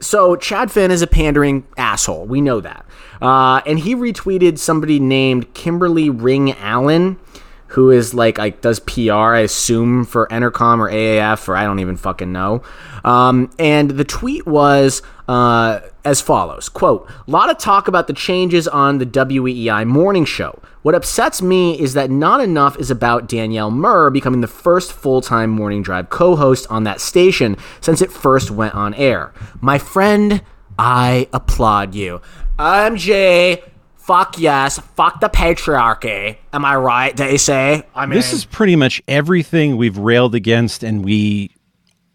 So Chad Finn is a pandering asshole. We know that, and he retweeted somebody named Kimberly Ring Allen, who is like does PR, I assume, for Entercom or AAF, or I don't even fucking know. And the tweet was as follows, quote, "Lot of talk about the changes on the WEEI morning show. What upsets me is that not enough is about Danielle Murr becoming the first full-time morning drive co-host on that station since it first went on air. My friend, I applaud you." I'm Jay. Fuck yes, fuck the patriarchy. Am I right, they say? I mean, this is pretty much everything we've railed against and we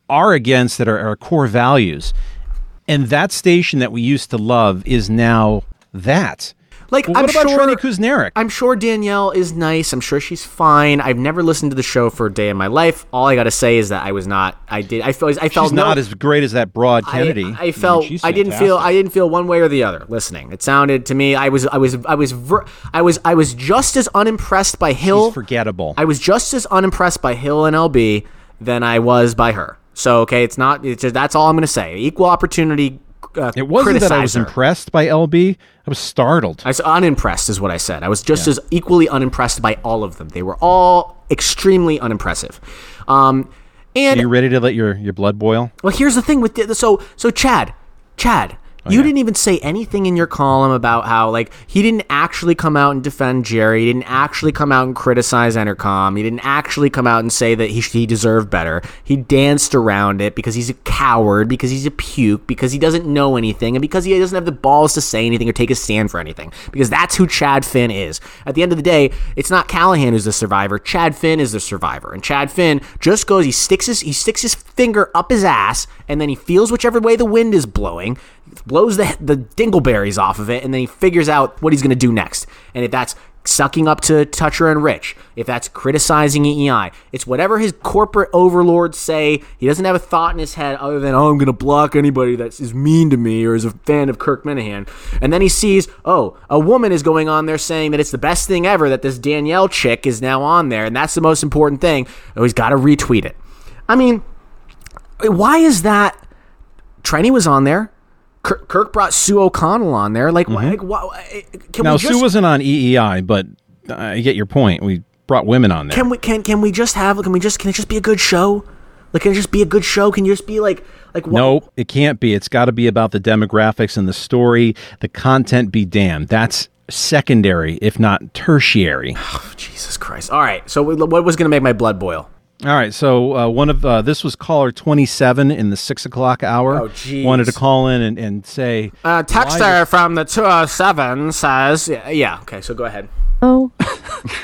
are against that are our core values. And that station that we used to love is now that. Like, well, what about Shreddy Kuznarek? I'm sure Danielle is nice. I'm sure she's fine. I've never listened to the show for a day in my life. All I got to say is that I was not. I felt she's not as great as that broad Kennedy. I didn't feel one way or the other listening. It sounded to me. I was just as unimpressed by Hill. She's forgettable. I was just as unimpressed by Hill and LB than I was by her. So okay, it's not. It's just, that's all I'm going to say. Equal opportunity. It wasn't that I was impressed by LB. I was startled. I was unimpressed is what I said. I was just as equally unimpressed by all of them. They were all extremely unimpressive. And are you ready to let your blood boil? Well, here's the thing with so Chad. You didn't even say anything in your column about how, like, he didn't actually come out and defend Jerry. He didn't actually come out and criticize Entercom. He didn't actually come out and say that he deserved better. He danced around it because he's a coward, because he's a puke, because he doesn't know anything, and because he doesn't have the balls to say anything or take a stand for anything, because that's who Chad Finn is. At the end of the day, it's not Callahan who's the survivor. Chad Finn is the survivor, and Chad Finn just goes, he sticks his finger up his ass, and then he feels whichever way the wind is blowing, blows the dingleberries off of it, and then he figures out what he's going to do next. And if that's sucking up to Tutcher and Rich, if that's criticizing EEI, it's whatever his corporate overlords say. He doesn't have a thought in his head other than, oh, I'm going to block anybody that is mean to me or is a fan of Kirk Minihane. And then he sees, oh, a woman is going on there saying that it's the best thing ever that this Danielle chick is now on there, and that's the most important thing. Oh, he's got to retweet it. I mean, why is that? Trenny was on there. Kirk brought Sue O'Connell on there. Sue wasn't on EEI, but I get your point. We brought women on there. Can it just be a good show? Like, can it just be a good show? Can you just be like? No, it can't be. It's got to be about the demographics and the story. The content be damned. That's secondary, if not tertiary. Oh, Jesus Christ! All right. So what was going to make my blood boil? All right, so this was caller 27 in the 6 o'clock hour. Oh, geez. Wanted to call in and say. Texter from the 207 says, yeah. Okay, so go ahead. Oh,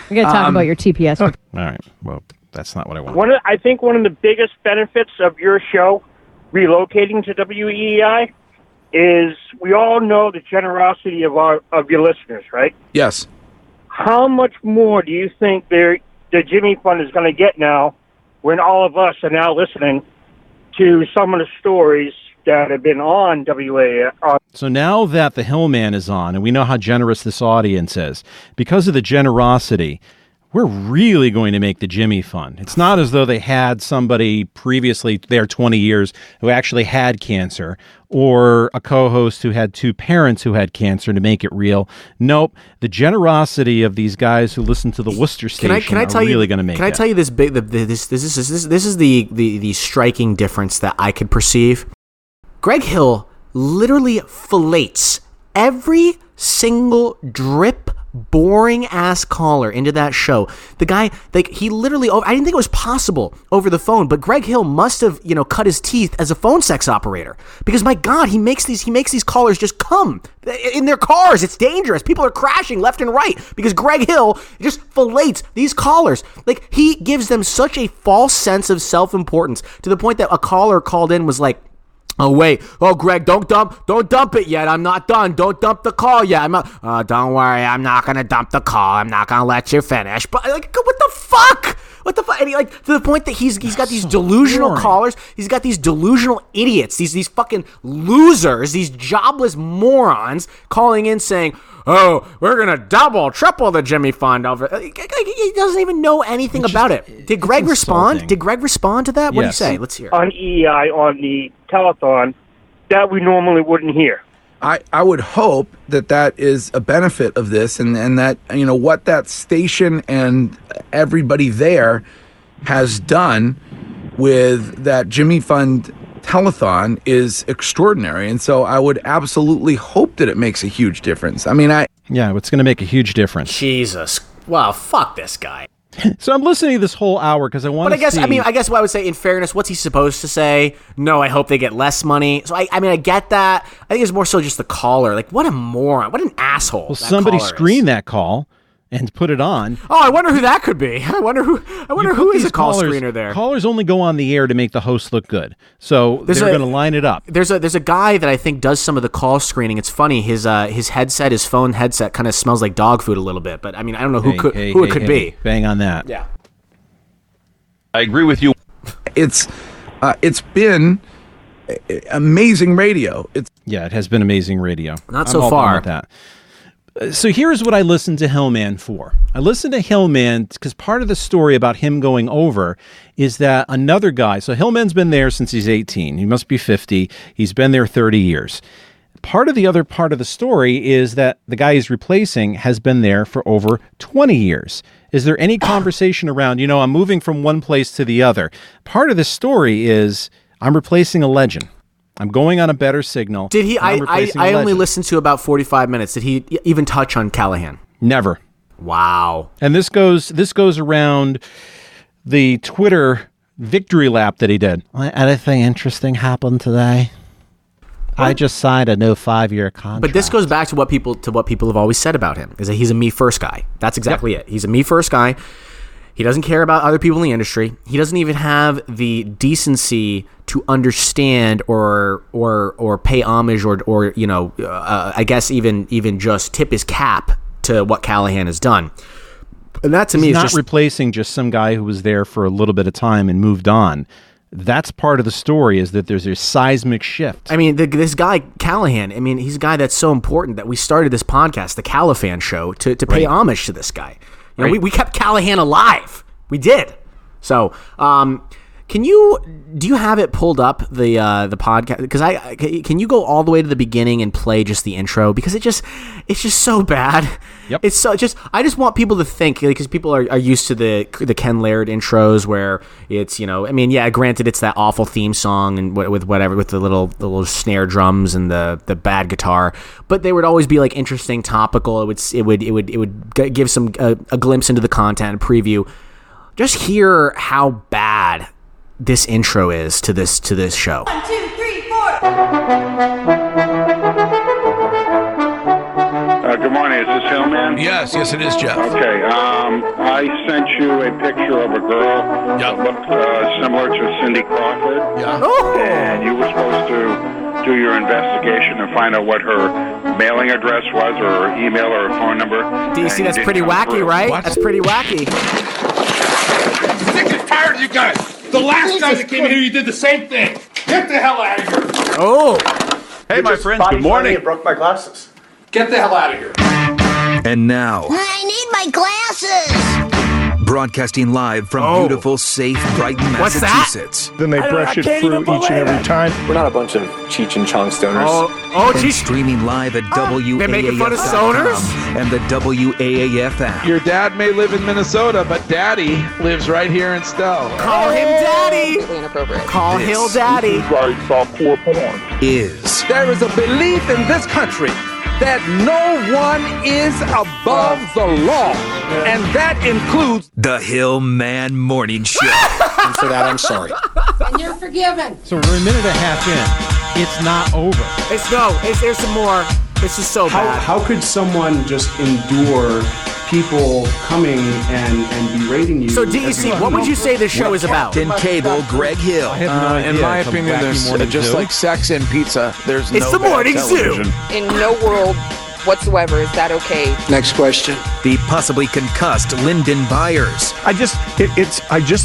we got to talk about your TPS. All right, well, that's not what I want. I think one of the biggest benefits of your show relocating to WEEI is we all know the generosity of your listeners, right? Yes. How much more do you think the Jimmy Fund is going to get now? When all of us are now listening to some of the stories that have been on WEEI. So now that the Hillman is on, and we know how generous this audience is, because of the generosity, we're really going to make the Jimmy fun. It's not as though they had somebody previously there 20 years who actually had cancer, or a co-host who had two parents who had cancer to make it real. Nope. The generosity of these guys who listen to the Worcester station are really going to make it. Can I tell you this big? This is the striking difference that I could perceive. Greg Hill literally fillets every single drip, boring ass caller into that show. The guy, like, he literally, I didn't think it was possible over the phone, but Greg Hill must have, cut his teeth as a phone sex operator, because my God, he makes these callers just come in their cars. It's dangerous. People are crashing left and right because Greg Hill just fillets these callers. Like, he gives them such a false sense of self-importance, to the point that a caller called in was like, "Oh wait, oh Greg, don't dump it yet. I'm not done. Don't dump the call yet. I'm not. Don't worry, I'm not gonna dump the call. I'm not gonna let you finish." But like, what the fuck? What the fuck? And he, like, to the point that he's got these delusional callers. He's got these delusional idiots. These fucking losers. These jobless morons calling in saying, "Oh, we're gonna double, triple the Jimmy Fund over." He doesn't even know anything about it. Did Greg respond? Did Greg respond to that? Yes. What do you say? Let's hear. On EEI, on the telethon, that we normally wouldn't hear. I would hope that is a benefit of this, and that what that station and everybody there has done with that Jimmy Fund telethon is extraordinary, and so I would absolutely hope that it makes a huge difference. It's going to make a huge difference. Jesus, wow, fuck this guy. So I'm listening to this whole hour because I want to. But I guess I guess what I would say, in fairness, what's he supposed to say? No, I hope they get less money. So I get that. I think it's more so just the caller. Like, what a moron! What an asshole! Well, somebody screened that call and put it on. Oh, I wonder who that could be. I wonder who is a call screener there. Callers only go on the air to make the host look good. So they're going to line it up. There's a guy that I think does some of the call screening. It's funny. His phone headset kind of smells like dog food a little bit, but I don't know who it could be. Bang on that. Yeah. I agree with you. It's been amazing radio. It has been amazing radio. Not so far with that. So here's what I listened to Hillman for. I listened to Hillman because part of the story about him going over is that another guy, so Hillman's been there since he's 18. He must be 50. He's been there 30 years. Part of the other part of the story is that the guy he's replacing has been there for over 20 years. Is there any conversation around, I'm moving from one place to the other? Part of the story is I'm replacing a legend. I'm going on a better signal. Did he? I only listened to about 45 minutes. Did he even touch on Callahan? Never. Wow. And this goes around the Twitter victory lap that he did. Anything interesting happened today? I just signed a new 5-year contract. But this goes back to what people have always said about him, is that he's a me first guy. That's exactly it. He's a me first guy. He doesn't care about other people in the industry. He doesn't even have the decency to understand or pay homage or just tip his cap to what Callahan has done. And that, to me, is not replacing just some guy who was there for a little bit of time and moved on. That's part of the story, is that there's a seismic shift. This guy Callahan, he's a guy that's so important that we started this podcast, the Callahan Show, to pay homage to this guy. Right. We kept Callahan alive. We did. So, do you have it pulled up, the podcast? Because can you go all the way to the beginning and play just the intro? Because it's just so bad. Yep. It's so I just want people to think, because people are used to the Ken Laird intros where it's, granted, it's that awful theme song and with the little snare drums and the bad guitar, but they would always be like interesting, topical. It would give some a glimpse into the content, a preview. Just hear how bad this intro is to this show. 1, 2, 3, 4. Good morning. Is this Hillman? Yes, it is, Jeff. Okay. I sent you a picture of a girl that looked similar to Cindy Crawford. Yeah. Oh. And you were supposed to do your investigation and find out what her mailing address was, or her email, or her phone number. Do you see? That's pretty wacky, right? What? That's pretty wacky. I'm sick and tired of you guys. The last time you came here, you did the same thing. Get the hell out of here. Oh. Hey, my friends, good morning. I broke my glasses. Get the hell out of here. And now. I need my glasses. Broadcasting live from beautiful, safe Brighton, Massachusetts. What's that? Then they brush it through each and every time. We're not a bunch of Cheech and Chong stoners. Oh, Cheech. Streaming live at WAAF.com. They're making fun of stoners? And the WAAF app. Your dad may live in Minnesota, but daddy lives right here in Stowe. Call him daddy. Completely inappropriate. Call Hill daddy. Is. There is a belief in this country that no one is above the law, and that includes the Hillman Morning Show. And for that, I'm sorry. And you're forgiven. So we're a minute and a half in. It's not over. There's some more. This is so bad. How could someone just endure people coming and berating you? So, DEC, what would you say this show is about? Captain Cable, Greg Hill. In my opinion, there's just like sex and pizza. There's it's no the morning television. Zoo. In no world whatsoever is that okay. Next question. The possibly concussed Lyndon Byers. I just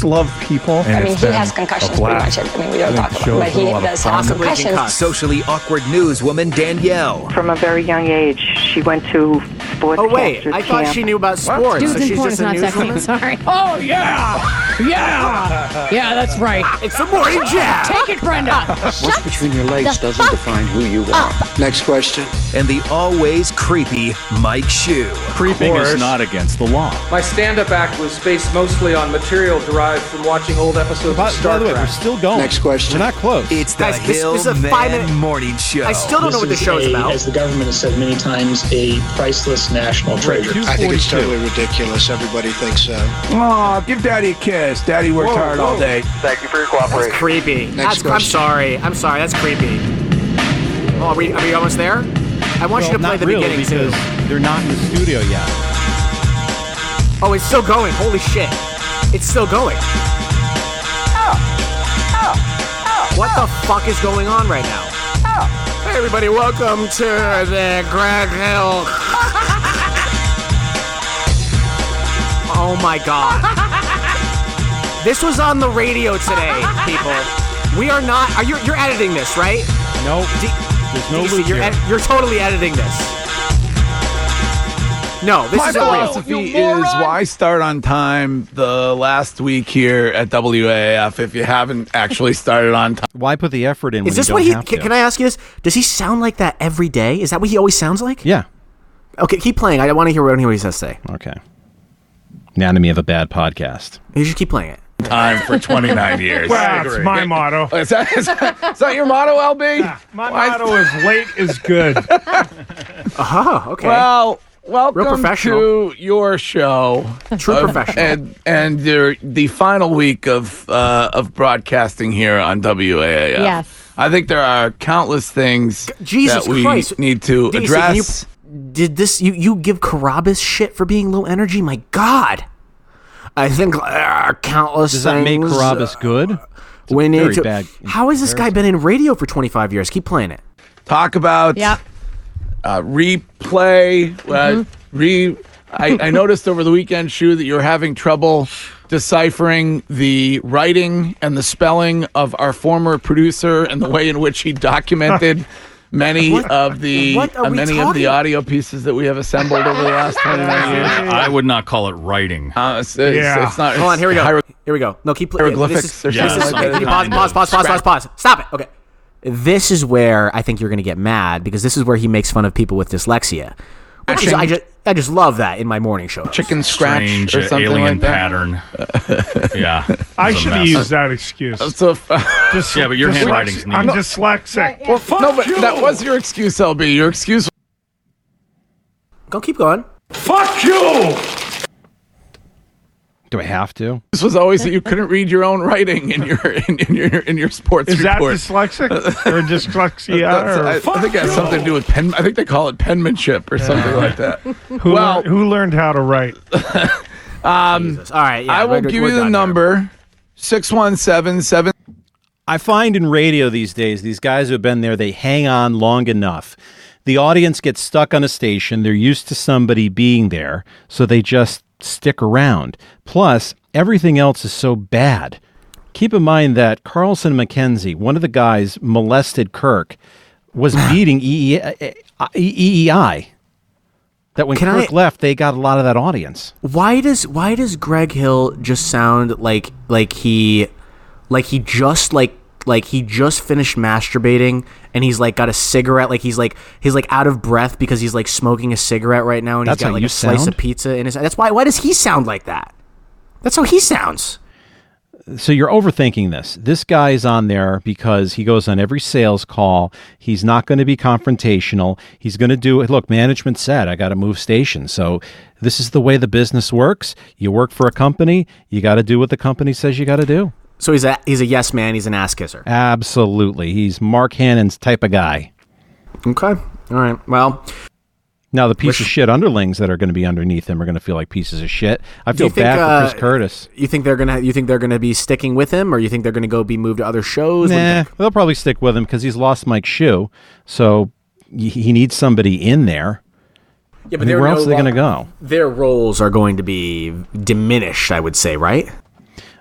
love people. He has concussions pretty much. We don't talk about it, but he does have concussions. Socially awkward newswoman Danielle. From a very young age, she went to sports. Oh wait, I thought camp. She knew about sports. Dudes so she's just a newswoman. Sorry. Oh yeah, yeah, yeah. That's right. It's the morning jab. Take it, Brenda. What's between your legs doesn't define who you are. Next question. And the always creepy Mike Hsu. Creeping is not against the law. My stand-up act was based mostly on material derived from watching old episodes of Star Trek. By the way, we're still going. Next question. We're not close. It's the Hillman Morning Show. I still don't know what the show is about. As the government has said many times, a priceless national treasure. I think it's totally ridiculous. Everybody thinks so. Aw, give Daddy a kiss. Daddy worked hard all day. Thank you for your cooperation. That's creepy. Next question. I'm sorry. That's creepy. Oh, are we almost there? I want you to play the beginning because they're not in the studio yet. Oh, it's still going. Holy shit. It's still going. What the fuck is going on right now? Hey, everybody, welcome to the Greg Hill. Oh, my God. This was on the radio today, people. We are not... You're editing this, right? No. There's no loop here. You're totally editing this. No, this is real. My philosophy is why start on time the last week here at WAAF if you haven't actually started on time. Why put the effort in? Is this what he? Can I ask you this? Does he sound like that every day? Is that what he always sounds like? Yeah. Okay, keep playing. I want to hear what he has to say. Okay. Anatomy of a bad podcast. You should keep playing it. Time for 29 years. Well, that's my motto. Is that your motto, LB? Yeah, motto is late is good. Okay. Well, welcome to your show. True professional. And the final week of broadcasting here on WAAF. Yes. I think there are countless things that we need to address. Did you give Carabas shit for being low energy? My God. I think countless things. Does that make Carabas good? How has this guy been in radio for 25 years? Keep playing it. Talk about... Yep. Replay. I noticed over the weekend, Shu, that you're having trouble deciphering the writing and the spelling of our former producer and the way in which he documented many of the audio pieces that we have assembled over the last 29 years. I would not call it writing. It's not. Hold on. Here we go. Here we go. No, keep playing. Hieroglyphics. Pause. Stop it. Okay. This is where I think you're going to get mad because this is where he makes fun of people with dyslexia. I just love that in my morning show. Chicken scratch strange, or something alien like pattern. Yeah. I should have used that excuse. But your handwriting's neat. I'm dyslexic. Well, fuck you. That was your excuse, LB. Your excuse. Go keep going. Fuck you! Do I have to? This was always that you couldn't read your own writing in your sports report. Is that dyslexic or dyslexia? I think it has something to do with pen. I think they call it penmanship or something like that. Who learned how to write? All right. Yeah, I will give you the number 6177. I find in radio these days, these guys who have been there, they hang on long enough. The audience gets stuck on a station. They're used to somebody being there, so they just stick around. Plus, everything else is so bad. Keep in mind that Carlson McKenzie, one of the guys molested Kirk, was beating EEI. That when Kirk left, they got a lot of that audience. Why does Greg Hill just sound like he just finished masturbating and he's like got a cigarette, like he's like out of breath because he's like smoking a cigarette right now, and that's he's got like a sound? Slice of pizza in his. That's why does he sound like that? That's how he sounds. So you're overthinking this. This guy is on there because he goes on every sales call. He's not going to be confrontational. He's going to do it. Look, management said, I got to move station. So this is the way the business works. You work for a company. You got to do what the company says you got to do. So he's a yes man. He's an ass kisser. Absolutely. He's Mark Hannon's type of guy. Okay. All right. Well. Now the piece of shit underlings that are going to be underneath him are going to feel like pieces of shit. I feel bad for Chris Curtis. You think they're gonna be sticking with him, or you think they're gonna go be moved to other shows? Nah, they'll probably stick with him because he's lost Mike Shue, so he needs somebody in there. Yeah, but where else are they gonna go? Their roles are going to be diminished, I would say, right?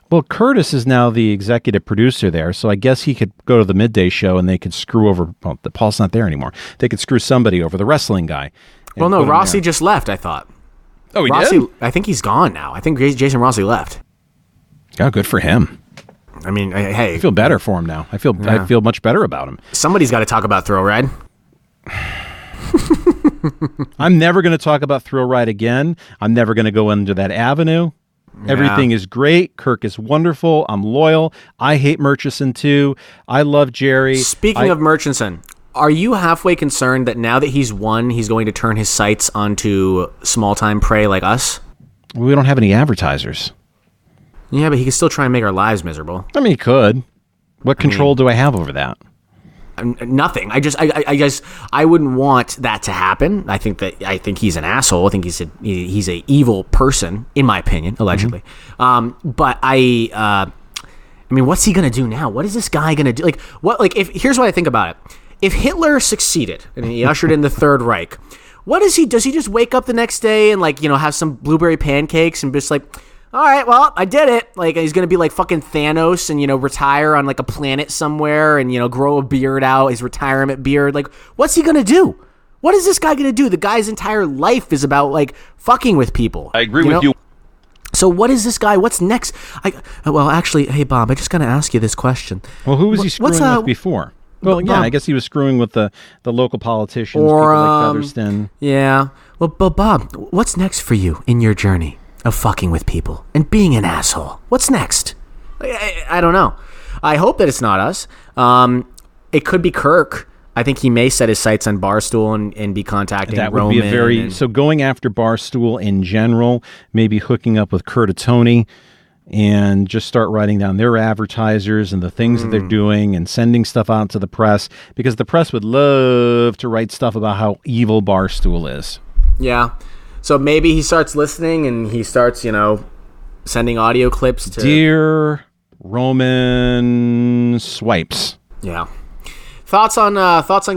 Well, Curtis is now the executive producer there, so I guess he could go to the midday show and they could screw over. Well, Paul's not there anymore. They could screw somebody over, the wrestling guy. Well, no, Rossi just left, I thought. Oh, he did? I think he's gone now. I think Jason Rossi left. Oh, good for him. I mean, hey. I feel better for him now. I feel much better about him. Somebody's got to talk about Thrill Ride. I'm never going to talk about Thrill Ride again. I'm never going to go into that avenue. Yeah. Everything is great. Kirk is wonderful. I'm loyal. I hate Murchison too. I love Jerry. Speaking of Murchison, are you halfway concerned that now that he's won, he's going to turn his sights onto small-time prey like us? We don't have any advertisers. Yeah, but he can still try and make our lives miserable. I mean, he could. What control do I have over that? Nothing. I wouldn't want that to happen. I think he's an asshole. I think he's a evil person, in my opinion, allegedly. Mm-hmm. But what's he gonna do now? What is this guy gonna do? Like what? Like if here's what I think about it: if Hitler succeeded and he ushered in the Third Reich, what is he? Does he just wake up the next day and have some blueberry pancakes and just like? All right, well, I did it. Like, he's going to be like fucking Thanos and, retire on like a planet somewhere and, grow a beard out, his retirement beard. Like, what's he going to do? What is this guy going to do? The guy's entire life is about like fucking with people. I agree with you. So what is this guy? What's next? Hey, Bob, I just got to ask you this question. Well, who was he screwing with before? Well, yeah, Bob, I guess he was screwing with the local politicians. Or, people like Featherston. Yeah. Well, but Bob, what's next for you in your journey of fucking with people and being an asshole? What's next? I don't know. I hope that it's not us. It could be Kirk. I think he may set his sights on Barstool and be contacting Roman. That would be so going after Barstool in general, maybe hooking up with Curtatone and just start writing down their advertisers and the things that they're doing and sending stuff out to the press, because the press would love to write stuff about how evil Barstool is. Yeah. So maybe he starts listening and he starts, sending audio clips to... Dear Roman Swipes. Yeah. Thoughts on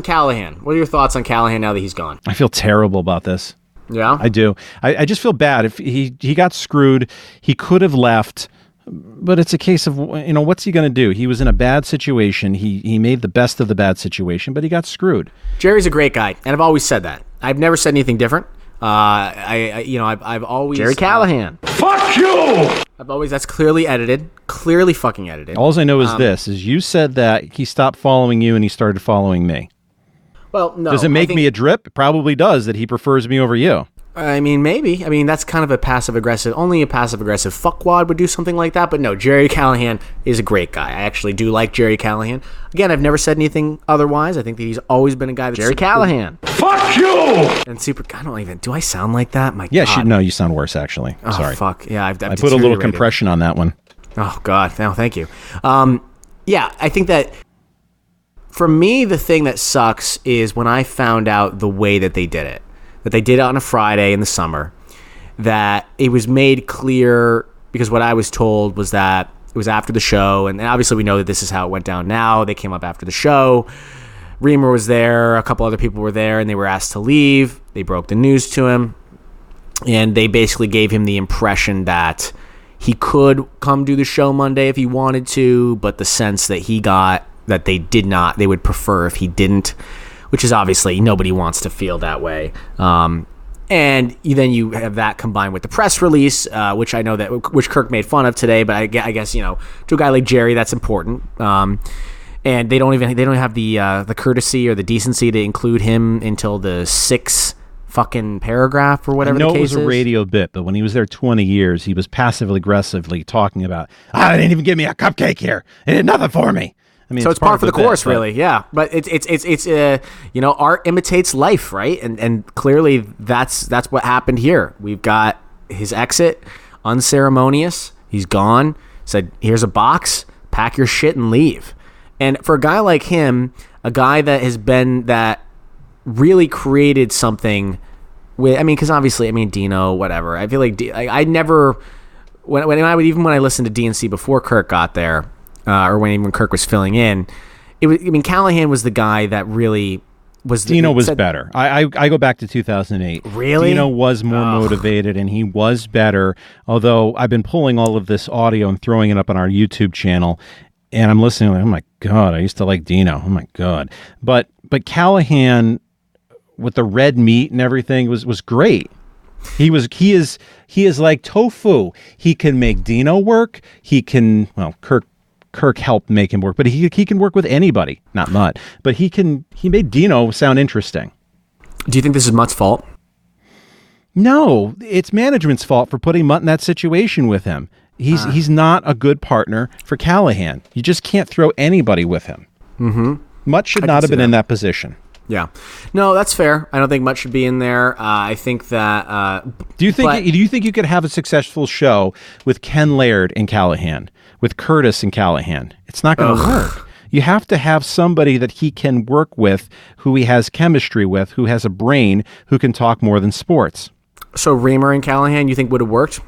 Callahan. What are your thoughts on Callahan now that he's gone? I feel terrible about this. Yeah? I do. I just feel bad. If he got screwed, he could have left, but it's a case of, what's he going to do? He was in a bad situation. He made the best of the bad situation, but he got screwed. Jerry's a great guy, and I've always said that. I've never said anything different. I've always Jerry Callahan. Fuck you! I've always that's clearly fucking edited. All I know is this: is you said that he stopped following you and he started following me. Well, no. Does it make me a drip? It probably does. That he prefers me over you. I mean, maybe. I mean, that's kind of a passive aggressive. Only a passive aggressive fuckwad would do something like that. But no, Jerry Callahan is a great guy. I actually do like Jerry Callahan. Again, I've never said anything otherwise. I think that he's always been a guy. Jerry Callahan. Fuck you! And super. I don't even. Do I sound like that? My God. Yeah, no, you sound worse actually. Oh, sorry. Fuck. Yeah, I put a little compression on that one. Oh God. No, thank you. Yeah, I think that. For me, the thing that sucks is when I found out the way that they did it. That they did it on a Friday in the summer, that it was made clear, because what I was told was that it was after the show, and obviously we know that this is how it went down now. They came up after the show. Reamer was there. A couple other people were there, and they were asked to leave. They broke the news to him, and they basically gave him the impression that He could come do the show Monday if he wanted to, but the sense that he got that they did not, they would prefer if he didn't, which is obviously nobody wants to feel that way. And then you have that combined with the press release, which I know that which Kirk made fun of today, but I guess, you know, to a guy like Jerry, that's important. And they don't have the courtesy or the decency to include him until the sixth fucking paragraph or whatever the case is. I know it was a radio bit, but when he was there 20 years, he was passively aggressively talking about, "I didn't even give me a cupcake here. It did nothing for me." I mean, so it's par for the course, really. Yeah, but it's you know, art imitates life, right? And clearly that's what happened here. We've got his exit, unceremonious. He's gone. Said, "Here's a box. Pack your shit and leave." And for a guy like him, a guy that has been that really created something with, I mean, because obviously, I mean, Dino, whatever. I feel like I never when I would, even when I listened to DNC before Kirk got there. Or when even Kirk was filling in, it was, I mean, Callahan was the guy that really was. Dino was better. I go back to 2008. Really? Dino was more motivated and he was better. Although I've been pulling all of this audio and throwing it up on our YouTube channel, and I'm listening. Like, oh my God, I used to like Dino. Oh my God, but Callahan with the red meat and everything was great. He is like tofu. He can make Dino work. He can Kirk helped make him work, but he can work with anybody, not Mutt, but he made Dino sound interesting. Do you think this is Mutt's fault? No, it's management's fault for putting Mutt in that situation with him. He's not a good partner for Callahan. You just can't throw anybody with him. Mm-hmm. Mutt should not have been in that position. Yeah, no, that's fair. I don't think Mutt should be in there. I think that. Do you think you could have a successful show with Ken Laird and Callahan, with Curtis and Callahan? It's not going to work. You have to have somebody that he can work with, who he has chemistry with, who has a brain, who can talk more than sports. So Reamer and Callahan, you think would have worked?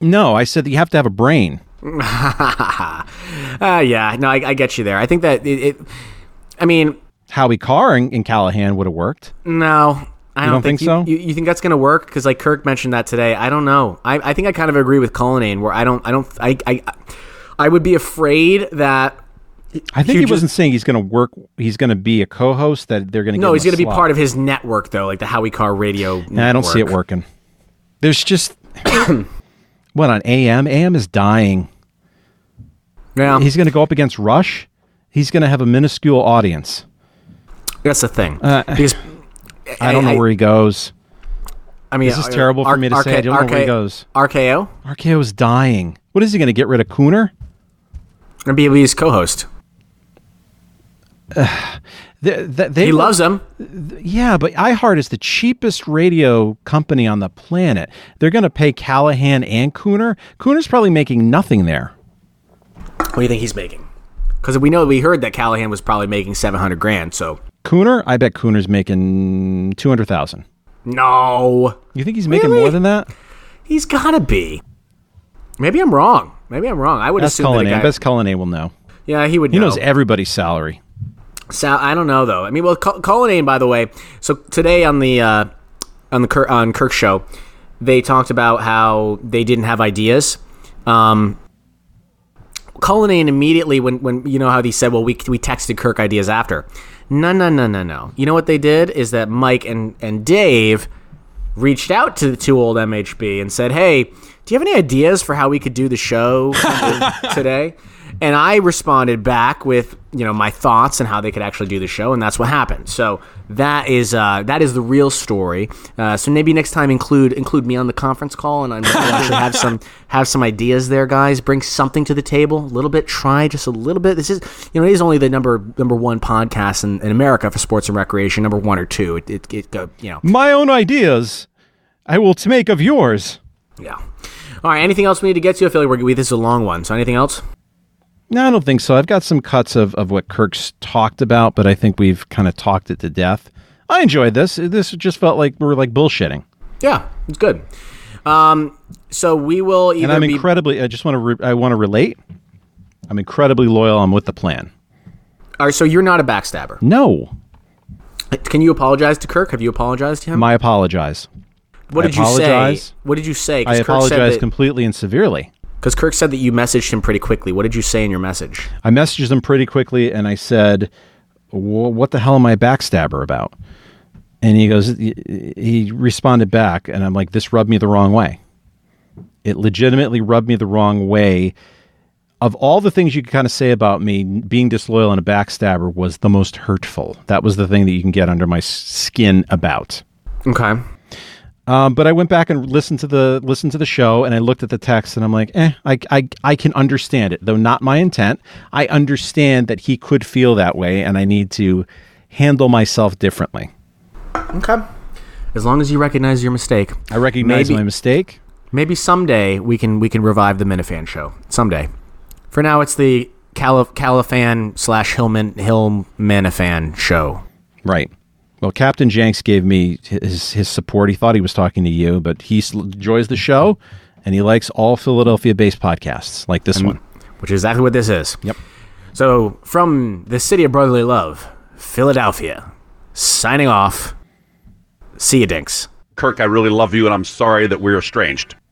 No, I said that you have to have a brain. Yeah, no, I get you there. I think that I mean. Howie Carr and Callahan would have worked. No, I don't think so. You think that's going to work? Because like Kirk mentioned that today. I don't know. I think I kind of agree with Cullinane where I would be afraid that. I think he wasn't saying he's going to work. He's going to be a co-host that they're going to. No, he's going to be part of his network though, like the Howie Carr radio. Network. I don't see it working. There's just what on AM. AM is dying. Yeah, he's going to go up against Rush. He's going to have a minuscule audience. That's the thing. Because I don't know where he goes. I mean, this is terrible for me to say. I don't know where he goes. RKO? RKO is dying. What is he going to get rid of? Kooner? Going to be his co-host. He loves him. Yeah, but iHeart is the cheapest radio company on the planet. They're going to pay Callahan and Kooner. Kooner's probably making nothing there. What do you think he's making? Because we heard that Callahan was probably making $700,000. So. Kooner? I bet Kooner's making $200,000. No. You think he's making more than that? He's got to be. Maybe I'm wrong. I would assume that guy... Best Cullinane will know. Yeah, he would know. He knows everybody's salary. I don't know, though. I mean, well, Cullinane, by the way, so today on Kirk's show, they talked about how they didn't have ideas. Cullinane immediately, when you know how he said, well, we texted Kirk ideas after. No. You know what they did is that Mike and Dave reached out to the two old MHB and said, hey, do you have any ideas for how we could do the show today? And I responded back with, you know, my thoughts and how they could actually do the show, and that's what happened. So that is the real story. So maybe next time include me on the conference call, and I might actually have some ideas there, guys. Bring something to the table, a little bit. Try just a little bit. This is, you know, it is only the number one podcast in America for sports and recreation, number one or two. It you know. My own ideas, I will make of yours. Yeah. All right. Anything else we need to get to? I feel like this is a long one. So anything else? No, I don't think so. I've got some cuts of what Kirk's talked about, but I think we've kind of talked it to death. I enjoyed this. This just felt like we were like bullshitting. Yeah, it's good. So we will either. And I'm incredibly. I want to relate. I'm incredibly loyal. I'm with the plan. All right. So you're not a backstabber. No. Can you apologize to Kirk? Have you apologized to him? I apologize. What did you say? I apologize completely and severely. Because Kirk said that you messaged him pretty quickly. What did you say in your message? I messaged him pretty quickly, and I said, what the hell am I a backstabber about? And he goes, he responded back, and I'm like, this rubbed me the wrong way. It legitimately rubbed me the wrong way. Of all the things you could kind of say about me, being disloyal and a backstabber was the most hurtful. That was the thing that you can get under my skin about. Okay. But I went back and listened to the show, and I looked at the text, and I'm like, I can understand it, though not my intent. I understand that he could feel that way, and I need to handle myself differently. Okay. As long as you recognize your mistake. I recognize my mistake. Maybe someday we can revive the Minifan show. Someday. For now, it's the Califan / Hillmanifan show. Right. Well, Captain Jenks gave me his support. He thought he was talking to you, but he enjoys the show, and he likes all Philadelphia-based podcasts like this one. Which is exactly what this is. Yep. So, from the city of brotherly love, Philadelphia, signing off. See you, Dinks. Kirk, I really love you, and I'm sorry that we're estranged.